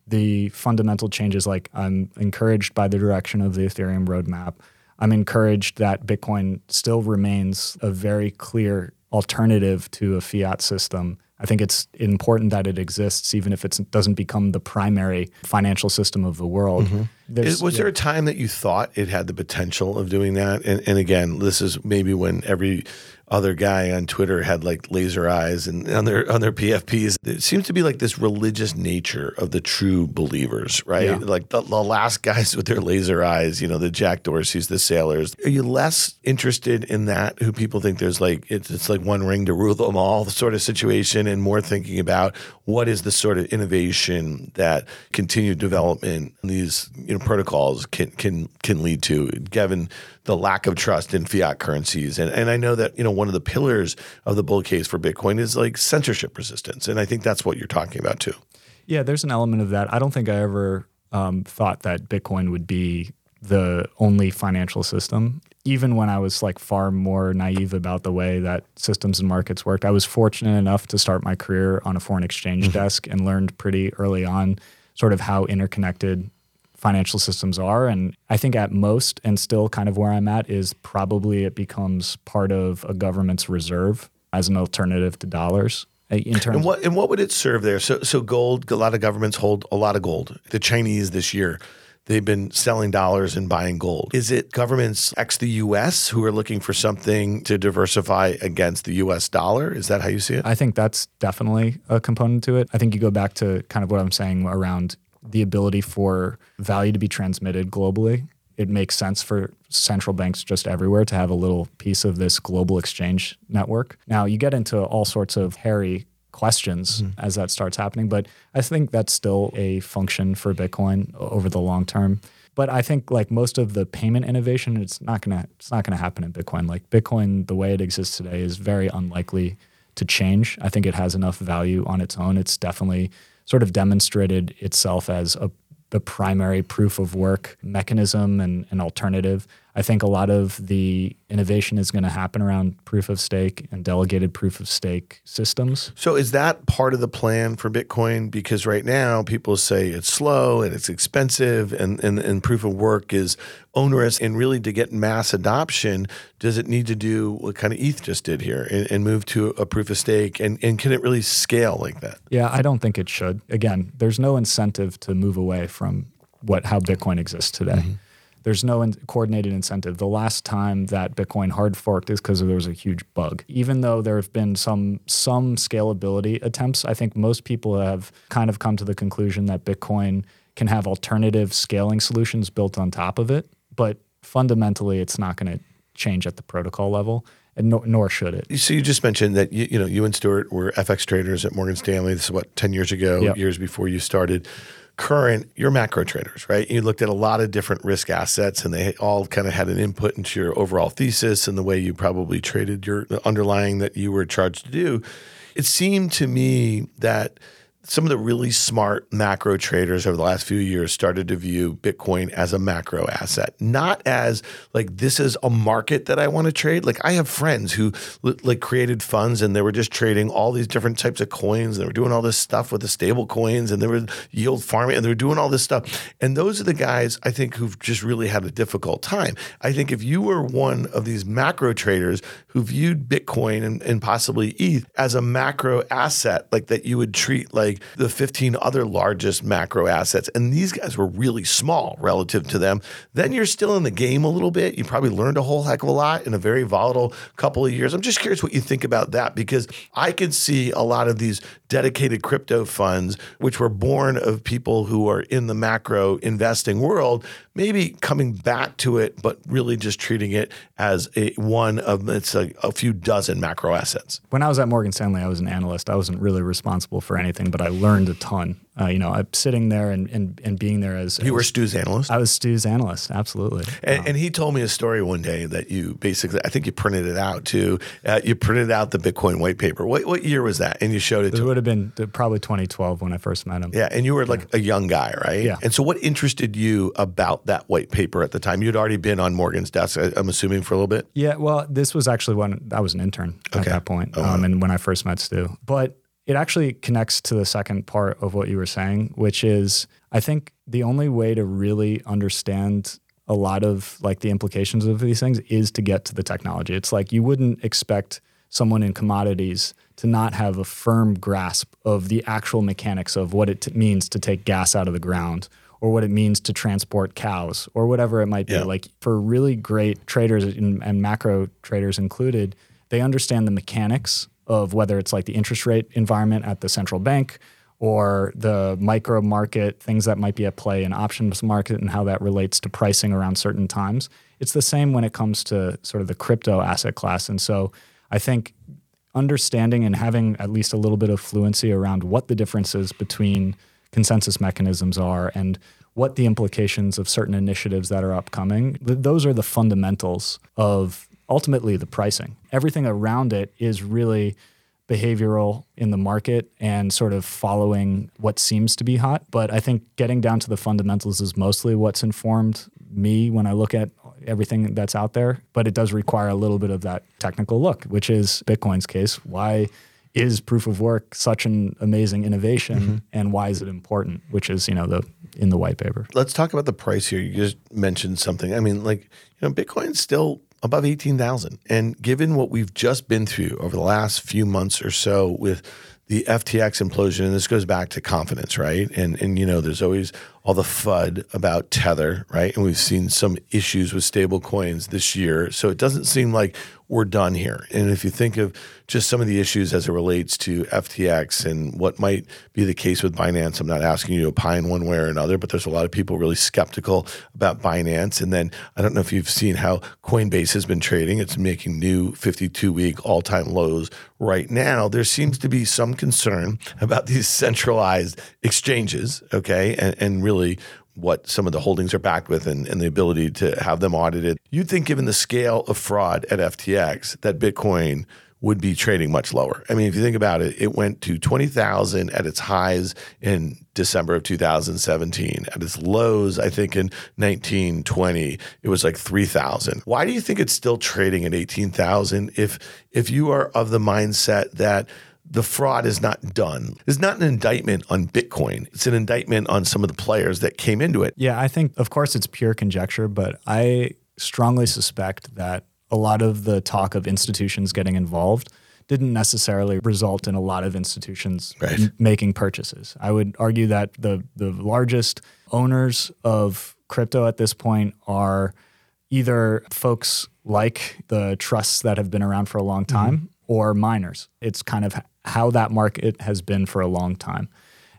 the fundamental changes. Like, I'm encouraged by the direction of the Ethereum roadmap. I'm encouraged that Bitcoin still remains a very clear alternative to a fiat system. I think it's important that it exists, even if it doesn't become the primary financial system of the world. Was there a time that you thought it had the potential of doing that? And again, this is maybe when every other guy on Twitter had like laser eyes and on their PFPs. It seems to be like this religious nature of the true believers, right? Yeah. Like the last guys with their laser eyes, the Jack Dorseys, the Sailors. Are you less interested in that, who people think there's like, it's like one ring to rule them all sort of situation, and more thinking about what is the sort of innovation that continued development in these protocols can lead to, given the lack of trust in fiat currencies. And I know that, one of the pillars of the bull case for Bitcoin is like censorship resistance. And I think that's what you're talking about too. Yeah, there's an element of that. I don't think I ever thought that Bitcoin would be the only financial system. Even when I was like far more naive about the way that systems and markets worked, I was fortunate enough to start my career on a foreign exchange desk and learned pretty early on sort of how interconnected financial systems are. And I think at most, and still kind of where I'm at, is probably it becomes part of a government's reserve as an alternative to dollars. And what would it serve there? So gold, a lot of governments hold a lot of gold. The Chinese this year, they've been selling dollars and buying gold. Is it governments ex the U.S. who are looking for something to diversify against the U.S. dollar? Is that how you see it? I think that's definitely a component to it. I think you go back to kind of what I'm saying around the ability for value to be transmitted globally. It makes sense for central banks just everywhere to have a little piece of this global exchange network. Now, you get into all sorts of hairy questions as that starts happening, but I think that's still a function for Bitcoin over the long term. But I think like most of the payment innovation, it's not gonna happen in Bitcoin. Like Bitcoin, the way it exists today, is very unlikely to change. I think it has enough value on its own. It's definitely sort of demonstrated itself as the primary proof of work mechanism and an alternative. I think a lot of the innovation is going to happen around proof of stake and delegated proof of stake systems. So is that part of the plan for Bitcoin? Because right now people say it's slow and it's expensive and proof of work is onerous, and really to get mass adoption, does it need to do what kind of ETH just did here and move to a proof of stake? And can it really scale like that? Yeah, I don't think it should. Again, there's no incentive to move away from how Bitcoin exists today. Mm-hmm. There's no coordinated incentive. The last time that Bitcoin hard forked is because there was a huge bug. Even though there have been some scalability attempts, I think most people have kind of come to the conclusion that Bitcoin can have alternative scaling solutions built on top of it. But fundamentally, it's not going to change at the protocol level, and nor should it. So you just mentioned that you and Stuart were FX traders at Morgan Stanley. This is what, 10 years ago, yep. Years before you started Current. You're macro traders, right? You looked at a lot of different risk assets, and they all kind of had an input into your overall thesis and the way you probably traded the underlying that you were charged to do. It seemed to me that some of the really smart macro traders over the last few years started to view Bitcoin as a macro asset, not as like, this is a market that I want to trade. Like I have friends who like created funds and they were just trading all these different types of coins. They were doing all this stuff with the stable coins and they were yield farming and they were doing all this stuff. And those are the guys I think who've just really had a difficult time. I think if you were one of these macro traders who viewed Bitcoin and possibly ETH as a macro asset, like that you would treat like the 15 other largest macro assets, and these guys were really small relative to them, then you're still in the game a little bit. You probably learned a whole heck of a lot in a very volatile couple of years. I'm just curious what you think about that, because I could see a lot of these dedicated crypto funds, which were born of people who are in the macro investing world, maybe coming back to it, but really just treating it as a few dozen macro assets. When I was at Morgan Stanley, I was an analyst. I wasn't really responsible for anything, but I learned a ton. I'm sitting there and being there as... You were Stu's analyst? I was Stu's analyst, absolutely. And he told me a story one day that you basically, I think you printed it out too. You printed out the Bitcoin white paper. What year was that? And you showed it to him. It would have been probably 2012 when I first met him. Yeah, and you were like a young guy, right? Yeah. And so what interested you about that white paper at the time? You'd already been on Morgan's desk, I'm assuming, for a little bit? Yeah, well, this was actually when I was an intern at that point, and when I first met Stu. But it actually connects to the second part of what you were saying, which is I think the only way to really understand a lot of like the implications of these things is to get to the technology. It's like you wouldn't expect someone in commodities to not have a firm grasp of the actual mechanics of what it means to take gas out of the ground, or what it means to transport cows, or whatever it might be. Yeah. Like for really great traders and macro traders included, they understand the mechanics of whether it's like the interest rate environment at the central bank or the micro market, things that might be at play in options market and how that relates to pricing around certain times. It's the same when it comes to sort of the crypto asset class. And so I think understanding and having at least a little bit of fluency around what the differences between consensus mechanisms are and what the implications of certain initiatives that are upcoming, those are the fundamentals of ultimately the pricing. Everything around it is really behavioral in the market and sort of following what seems to be hot. But I think getting down to the fundamentals is mostly what's informed me when I look at everything that's out there. But it does require a little bit of that technical look, which is Bitcoin's case. Why is proof of work such an amazing innovation, mm-hmm. and why is it important? Which is, in the white paper. Let's talk about the price here. You just mentioned something. I mean, Bitcoin's still above 18,000. And given what we've just been through over the last few months or so with the FTX implosion, and this goes back to confidence, right? And there's always all the FUD about Tether, right? And we've seen some issues with stable coins this year. So it doesn't seem like we're done here. And if you think of just some of the issues as it relates to FTX and what might be the case with Binance, I'm not asking you to opine one way or another, but there's a lot of people really skeptical about Binance. And then I don't know if you've seen how Coinbase has been trading. It's making new 52-week all-time lows right now. There seems to be some concern about these centralized exchanges, okay, and really what some of the holdings are backed with and the ability to have them audited. You'd think, given the scale of fraud at FTX, that Bitcoin would be trading much lower. I mean, if you think about it, it went to 20,000 at its highs in December of 2017. At its lows, I think in 1920, it was like 3,000. Why do you think it's still trading at 18,000 if you are of the mindset that the fraud is not done? It's not an indictment on Bitcoin. It's an indictment on some of the players that came into it. Yeah, I think, of course, it's pure conjecture, but I strongly suspect that a lot of the talk of institutions getting involved didn't necessarily result in a lot of institutions making purchases. I would argue that the largest owners of crypto at this point are either folks like the trusts that have been around for a long time or miners. It's kind of how that market has been for a long time.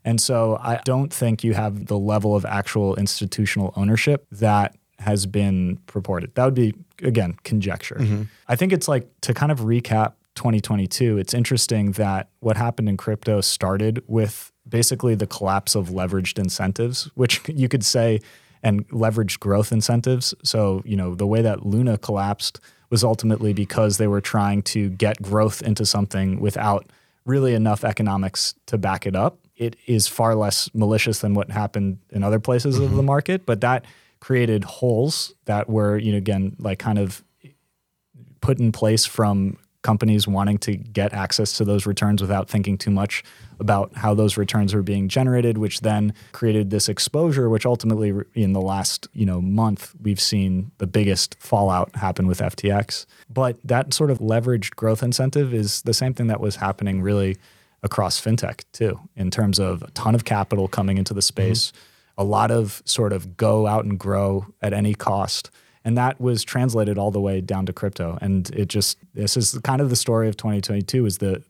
And so I don't think you have the level of actual institutional ownership that has been purported. That would be, again, conjecture. I think it's like, to kind of recap 2022, it's interesting that what happened in crypto started with basically the collapse of leveraged incentives, which you could say, and leveraged growth incentives. So, you know, the way that Luna collapsed was ultimately because they were trying to get growth into something without really enough economics to back it up. It is far less malicious than what happened in other places of the market, but that created holes that were, you know, again, like kind of put in place from companies wanting to get access to those returns without thinking too much about how those returns were being generated, which then created this exposure, which ultimately in the last, you know, month, we've seen the biggest fallout happen with FTX. But that sort of leveraged growth incentive is the same thing that was happening really across fintech too, in terms of a ton of capital coming into the space, a lot of sort of go out and grow at any cost. And that was translated all the way down to crypto. And it just, this is kind of the story of 2022, is the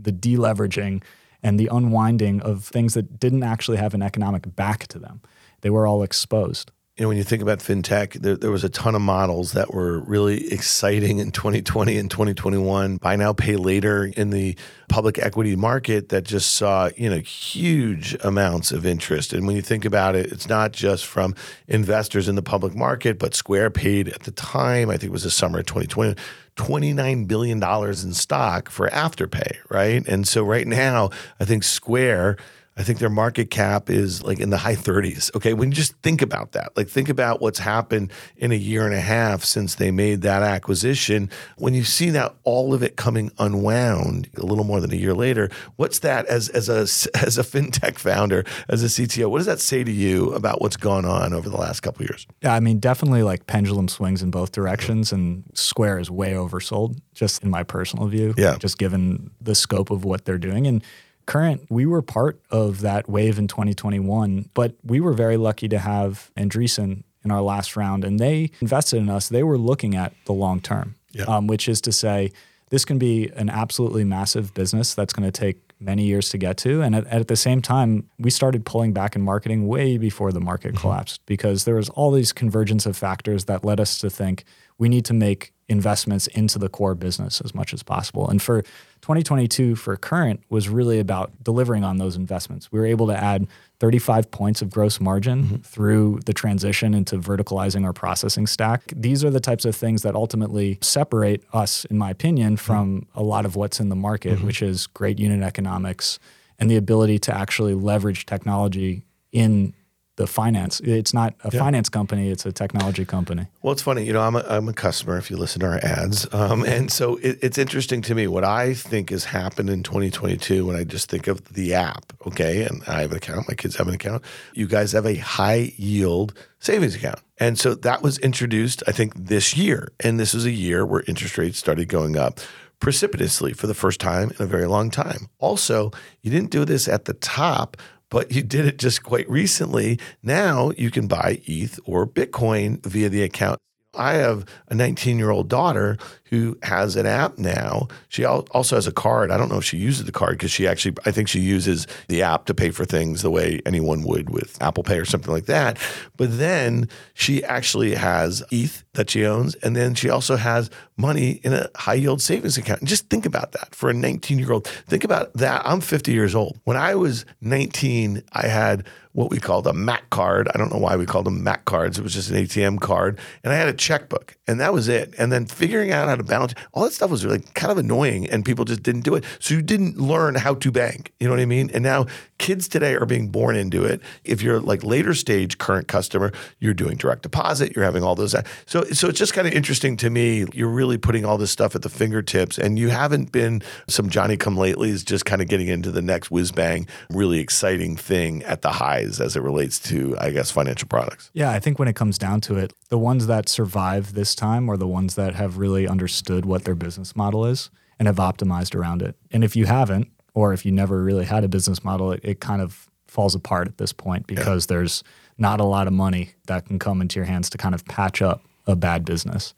deleveraging and the unwinding of things that didn't actually have an economic back to them. They were all exposed. You know, when you think about fintech, there was a ton of models that were really exciting in 2020 and 2021. Buy now, pay later in the public equity market that just saw, you know, huge amounts of interest. And when you think about it, it's not just from investors in the public market, but Square paid at the time, I think it was the summer of 2020, $29 billion in stock for Afterpay, right? And so right now, I think Square, I think their market cap is like in the high 30s, okay? When you just think about that, like think about what's happened in a year and a half since they made that acquisition. When you see that all of it coming unwound a little more than a year later, what's that as a fintech founder, as a CTO, what does that say to you about what's gone on over the last couple of years? Yeah, I mean, definitely like pendulum swings in both directions, and Square is way oversold, just in my personal view, just given the scope of what they're doing. And Current, we were part of that wave in 2021, but we were very lucky to have Andreessen in our last round, and they invested in us. They were looking at the long term, which is to say this can be an absolutely massive business that's going to take many years to get to. And at the same time, we started pulling back in marketing way before the market collapsed, because there was all these convergence of factors that led us to think we need to make investments into the core business as much as possible. And for 2022 for Current was really about delivering on those investments. We were able to add 35 points of gross margin through the transition into verticalizing our processing stack. These are the types of things that ultimately separate us, in my opinion, from a lot of what's in the market, which is great unit economics and the ability to actually leverage technology in the finance. It's not a finance company, it's a technology company. Well, it's funny, you know, I'm a customer if you listen to our ads. And so it's interesting to me, what I think has happened in 2022 when I just think of the app, okay? And I have an account, my kids have an account. You guys have a high yield savings account. And so that was introduced, I think, this year. And this was a year where interest rates started going up precipitously for the first time in a very long time. Also, you didn't do this at the top, but you did it just quite recently. Now you can buy ETH or Bitcoin via the account. I have a 19-year-old daughter who has an app now. She also has a card. I don't know if she uses the card because she actually, I think she uses the app to pay for things the way anyone would with Apple Pay or something like that. But then she actually has ETH that she owns. And then she also has money in a high yield savings account. And just think about that for a 19-year-old. Think about that. I'm 50 years old. When I was 19, I had what we called a Mac card. I don't know why we called them Mac cards. It was just an ATM card. And I had a checkbook, and that was it. And then figuring out how to balance, all that stuff was really kind of annoying, and people just didn't do it. So you didn't learn how to bank. You know what I mean? And now kids today are being born into it. If you're like later stage current customer, you're doing direct deposit, you're having all those. So it's just kind of interesting to me. You're really putting all this stuff at the fingertips, and you haven't been some Johnny-come-latelys just kind of getting into the next whiz-bang, really exciting thing at the highs as it relates to, I guess, financial products. Yeah, I think when it comes down to it, the ones that survive this time are the ones that have really understood what their business model is and have optimized around it. And if you haven't, or if you never really had a business model, it kind of falls apart at this point because there's not a lot of money that can come into your hands to kind of patch up a bad business.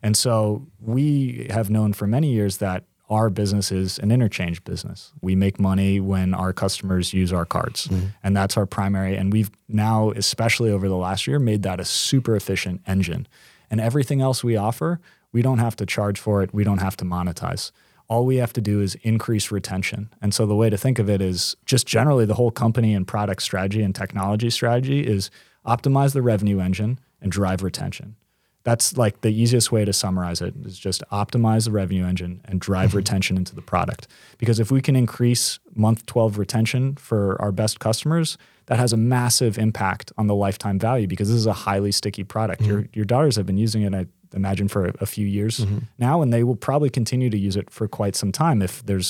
And so we have known for many years that our business is an interchange business. We make money when our customers use our cards. Mm-hmm. And that's our primary. And we've now, especially over the last year, made that a super efficient engine. And everything else we offer, we don't have to charge for it. We don't have to monetize. All we have to do is increase retention. And so the way to think of it is just generally the whole company and product strategy and technology strategy is optimize the revenue engine and drive retention. That's like the easiest way to summarize it is just optimize the revenue engine and drive retention into the product. Because if we can increase month 12 retention for our best customers, that has a massive impact on the lifetime value because this is a highly sticky product. Mm-hmm. Your daughters have been using it, I imagine, for a few years now, and they will probably continue to use it for quite some time if they're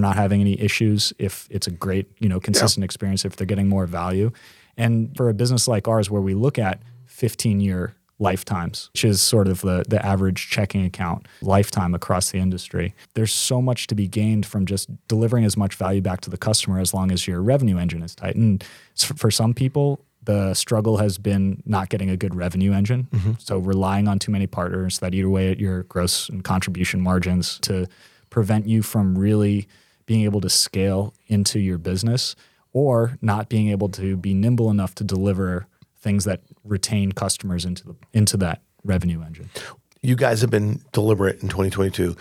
not having any issues, if it's a great, consistent experience, if they're getting more value. And for a business like ours where we look at 15-year lifetimes, which is sort of the average checking account lifetime across the industry. There's so much to be gained from just delivering as much value back to the customer as long as your revenue engine is tight. And for some people, the struggle has been not getting a good revenue engine. Mm-hmm. So relying on too many partners that eat away at your gross and contribution margins to prevent you from really being able to scale into your business or not being able to be nimble enough to deliver things that retain customers into that revenue engine. You guys have been deliberate in 2022.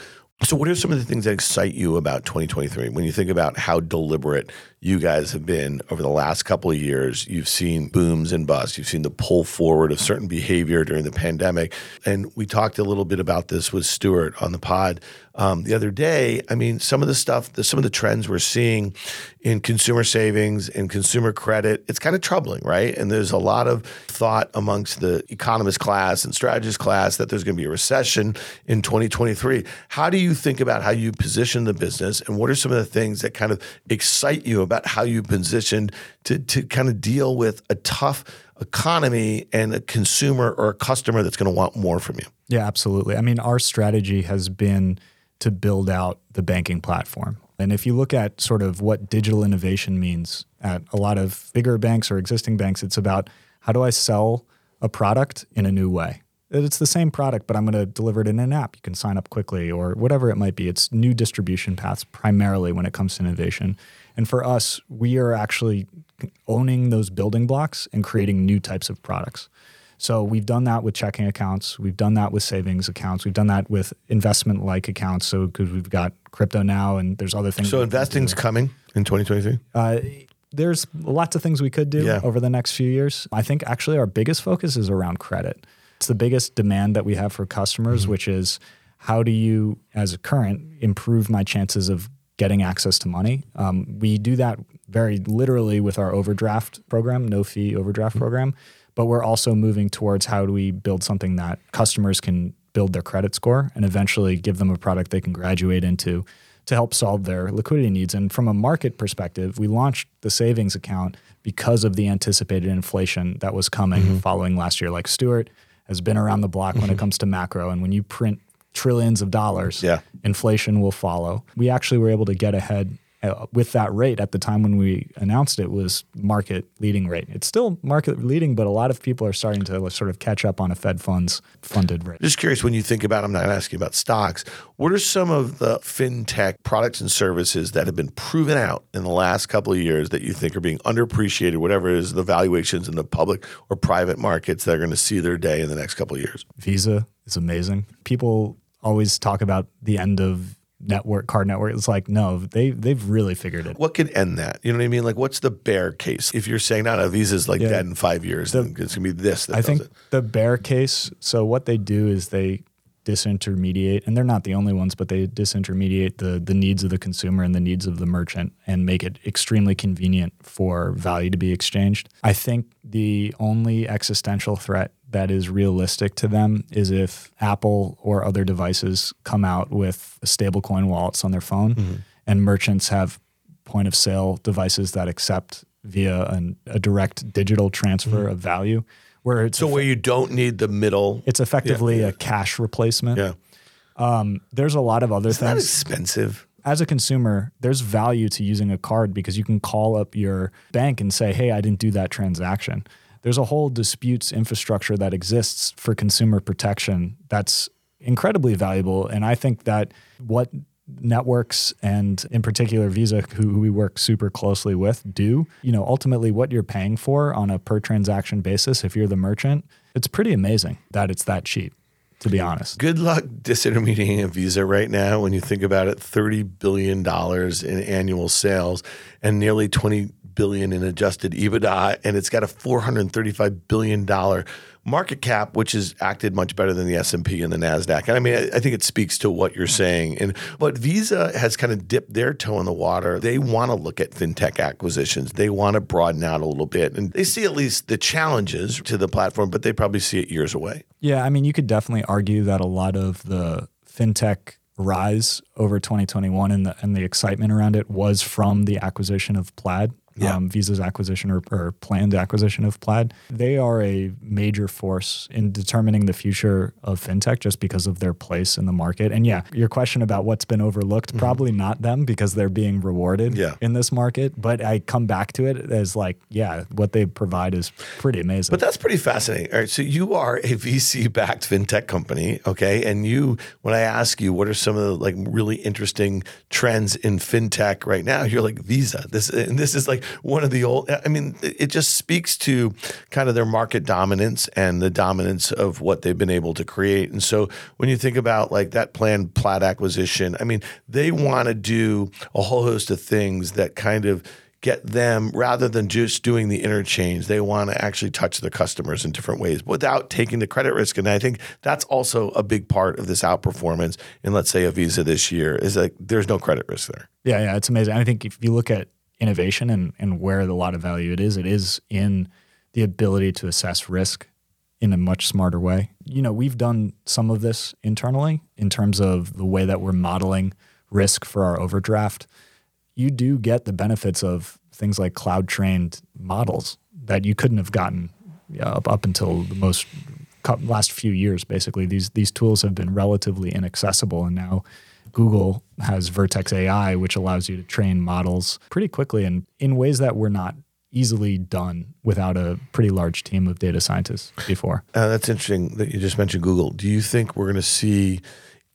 So what are some of the things that excite you about 2023? When you think about how deliberate you guys have been over the last couple of years, you've seen booms and busts. You've seen the pull forward of certain behavior during the pandemic. And we talked a little bit about this with Stuart on the pod the other day. I mean, some of the trends we're seeing in consumer savings and consumer credit, it's kind of troubling, right? And there's a lot of thought amongst the economist class and strategist class that there's going to be a recession in 2023. How do you think about how you position the business, and what are some of the things that kind of excite you about how you positioned to kind of deal with a tough economy and a consumer or a customer that's going to want more from you? Yeah, absolutely. I mean, our strategy has been to build out the banking platform. And if you look at sort of what digital innovation means at a lot of bigger banks or existing banks, it's about how do I sell a product in a new way? It's the same product, but I'm going to deliver it in an app. You can sign up quickly or whatever it might be. It's new distribution paths primarily when it comes to innovation. And for us, we are actually owning those building blocks and creating new types of products. So we've done that with checking accounts. We've done that with savings accounts. We've done that with investment-like accounts. So because we've got crypto now and there's other things. So investing's coming in 2023? There's lots of things we could do over the next few years. I think actually our biggest focus is around credit. It's the biggest demand that we have for customers, which is how do you, as a Current, improve my chances of getting access to money? We do that very literally with our overdraft program, no-fee overdraft program, but we're also moving towards how do we build something that customers can build their credit score and eventually give them a product they can graduate into to help solve their liquidity needs. And from a market perspective, we launched the savings account because of the anticipated inflation that was coming following last year. Like Stuart has been around the block when it comes to macro. And when you print trillions of dollars, inflation will follow. We actually were able to get ahead with that rate at the time when we announced it was market leading rate. It's still market leading, but a lot of people are starting to sort of catch up on a Fed funds funded rate. Just curious, when you think about, I'm not asking about stocks, what are some of the fintech products and services that have been proven out in the last couple of years that you think are being underappreciated, whatever it is, the valuations in the public or private markets that are going to see their day in the next couple of years? Visa is amazing. People always talk about the end of card network. It's like, no, they've really figured it. What could end that? You know what I mean? Like, what's the bear case? If you're saying, no, Visa's like that in 5 years, then it's going to be this. The bear case, so what they do is they disintermediate, and they're not the only ones, but they disintermediate the needs of the consumer and the needs of the merchant and make it extremely convenient for value to be exchanged. I think the only existential threat that is realistic to them is if Apple or other devices come out with stablecoin wallets on their phone and merchants have point of sale devices that accept via a direct digital transfer of value. Where it's where you don't need the middle. It's effectively a cash replacement. Yeah. There's a lot of other things. Isn't that expensive? As a consumer, there's value to using a card because you can call up your bank and say, hey, I didn't do that transaction. There's a whole disputes infrastructure that exists for consumer protection that's incredibly valuable. And I think that what networks and in particular Visa, who we work super closely with, do, ultimately what you're paying for on a per transaction basis, if you're the merchant, it's pretty amazing that it's that cheap, to be honest. Good luck disintermediating a Visa right now. When you think about it, $30 billion in annual sales and nearly $20 billion in adjusted EBITDA, and it's got a $435 billion market cap, which has acted much better than the S&P and the NASDAQ. And I mean, I think it speaks to what you're saying. But Visa has kind of dipped their toe in the water. They want to look at fintech acquisitions. They want to broaden out a little bit. And they see at least the challenges to the platform, but they probably see it years away. Yeah, I mean, you could definitely argue that a lot of the fintech rise over 2021 and the excitement around it was from the acquisition of Plaid. Yeah. Visa's acquisition or planned acquisition of Plaid. They are a major force in determining the future of fintech just because of their place in the market. And yeah, your question about what's been overlooked, probably not them because they're being rewarded in this market. But I come back to it as what they provide is pretty amazing. But that's pretty fascinating. All right, so you are a VC-backed fintech company, okay? And you, when I ask you what are some of the really interesting trends in fintech right now, you're like Visa. This is one of the old, I mean, it just speaks to kind of their market dominance and the dominance of what they've been able to create. And so when you think about that planned Plaid acquisition, I mean, they want to do a whole host of things that kind of get them, rather than just doing the interchange, they want to actually touch the customers in different ways without taking the credit risk. And I think that's also a big part of this outperformance in, let's say, a Visa this year is there's no credit risk there. Yeah, it's amazing. I think if you look at innovation and where a lot of value it is in the ability to assess risk in a much smarter way. We've done some of this internally in terms of the way that we're modeling risk for our overdraft. You do get the benefits of things like cloud-trained models that you couldn't have gotten up until the last few years, basically. These tools have been relatively inaccessible, and now Google has Vertex AI, which allows you to train models pretty quickly and in ways that were not easily done without a pretty large team of data scientists before. That's interesting that you just mentioned Google. Do you think we're going to see,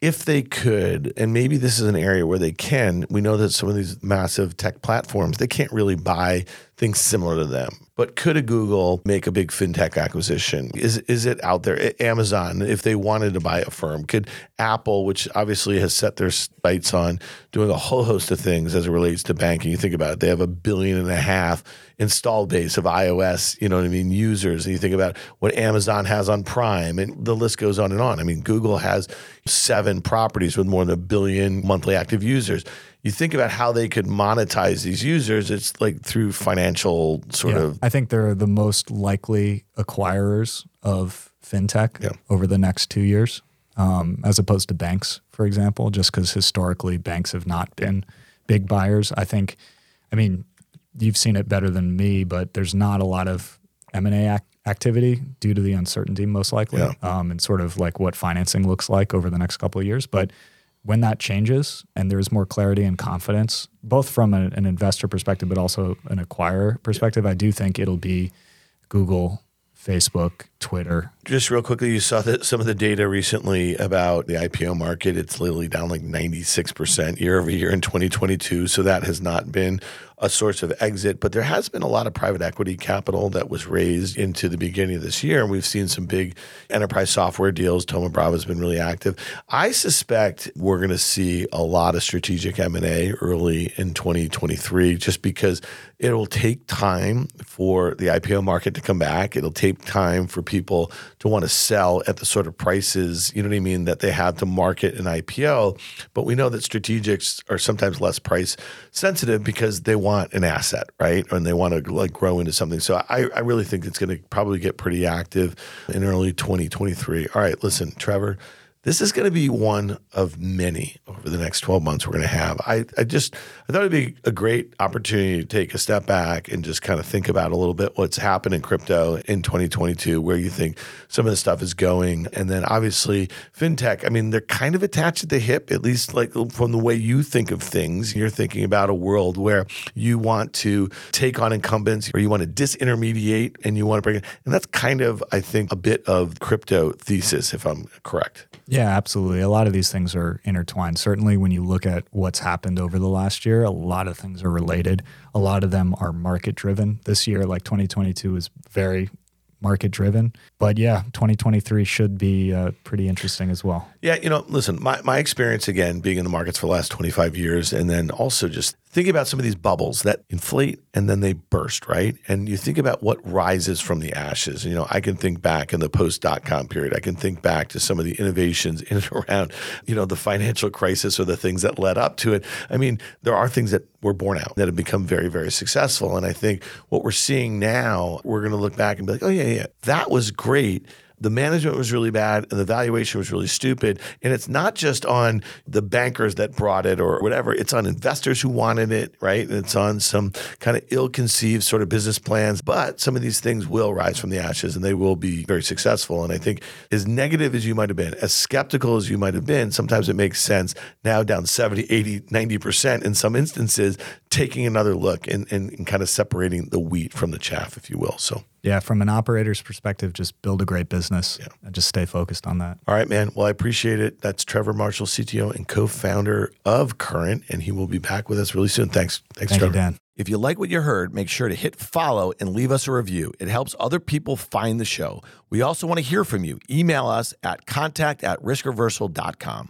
if they could, and maybe this is an area where they can, we know that some of these massive tech platforms, they can't really buy things similar to them. But could a Google make a big fintech acquisition? Is it out there? Amazon, if they wanted to buy a firm, could Apple, which obviously has set their sights on doing a whole host of things as it relates to banking. You think about it, they have 1.5 billion install base of iOS, users. And you think about what Amazon has on Prime, and the list goes on and on. I mean, Google has 7 properties with more than 1 billion monthly active users. You think about how they could monetize these users, it's through financial sort of... I think they're the most likely acquirers of fintech over the next 2 years, as opposed to banks, for example, just because historically banks have not been big buyers. I mean, you've seen it better than me, but there's not a lot of M&A activity due to the uncertainty most likely, and sort of what financing looks like over the next couple of years. But when that changes and there's more clarity and confidence, both from an investor perspective, but also an acquirer perspective, I do think it'll be Google, Facebook, Twitter. Just real quickly, you saw that some of the data recently about the IPO market. It's literally down like 96% year over year in 2022. So that has not been a source of exit. But there has been a lot of private equity capital that was raised into the beginning of this year. And we've seen some big enterprise software deals. Thoma Bravo's been really active. I suspect we're going to see a lot of strategic M&A early in 2023, just because it will take time for the IPO market to come back. It'll take time for people to want to sell at the sort of prices, you know what I mean, that they have to market an IPO. But we know that strategics are sometimes less price sensitive because they want an asset, right? And they want to like grow into something. So I really think it's going to probably get pretty active in early 2023. All right, listen, Trevor, this is going to be one of many over the next 12 months we're going to have. I thought it'd be a great opportunity to take a step back and just kind of think about a little bit what's happened in crypto in 2022, where you think some of the stuff is going. And then obviously fintech, I mean, they're kind of attached at the hip, at least like from the way you think of things. You're thinking about a world where you want to take on incumbents or you want to disintermediate and you want to bring it. And that's kind of, I think, a bit of crypto thesis, if I'm correct. Yeah, absolutely. A lot of these things are intertwined. Certainly when you look at what's happened over the last year, a lot of things are related. A lot of them are market-driven this year, like 2022 is very market-driven. But yeah, 2023 should be pretty interesting as well. Yeah, you know, listen, my experience, again, being in the markets for the last 25 years, and then also just think about some of these bubbles that inflate and then they burst, right? And you think about what rises from the ashes. You know, I can think back in the post-dot-com period. I can think back to some of the innovations in and around, you know, the financial crisis or the things that led up to it. I mean, there are things that were born out that have become very, very successful. And I think what we're seeing now, we're going to look back and be like, oh, yeah, that was great. The management was really bad and the valuation was really stupid. And it's not just on the bankers that brought it or whatever. It's on investors who wanted it, right? And it's on some kind of ill-conceived sort of business plans. But some of these things will rise from the ashes and they will be very successful. And I think as negative as you might have been, as skeptical as you might have been, sometimes it makes sense now down 70, 80, 90% in some instances, taking another look and kind of separating the wheat from the chaff, if you will. So yeah, from an operator's perspective, just build a great business and just stay focused on that. All right, man. Well, I appreciate it. That's Trevor Marshall, CTO and co-founder of Current, and he will be back with us really soon. Thanks, Trevor. Thank you, Dan. If you like what you heard, make sure to hit follow and leave us a review. It helps other people find the show. We also want to hear from you. Email us at contact@riskreversal.com.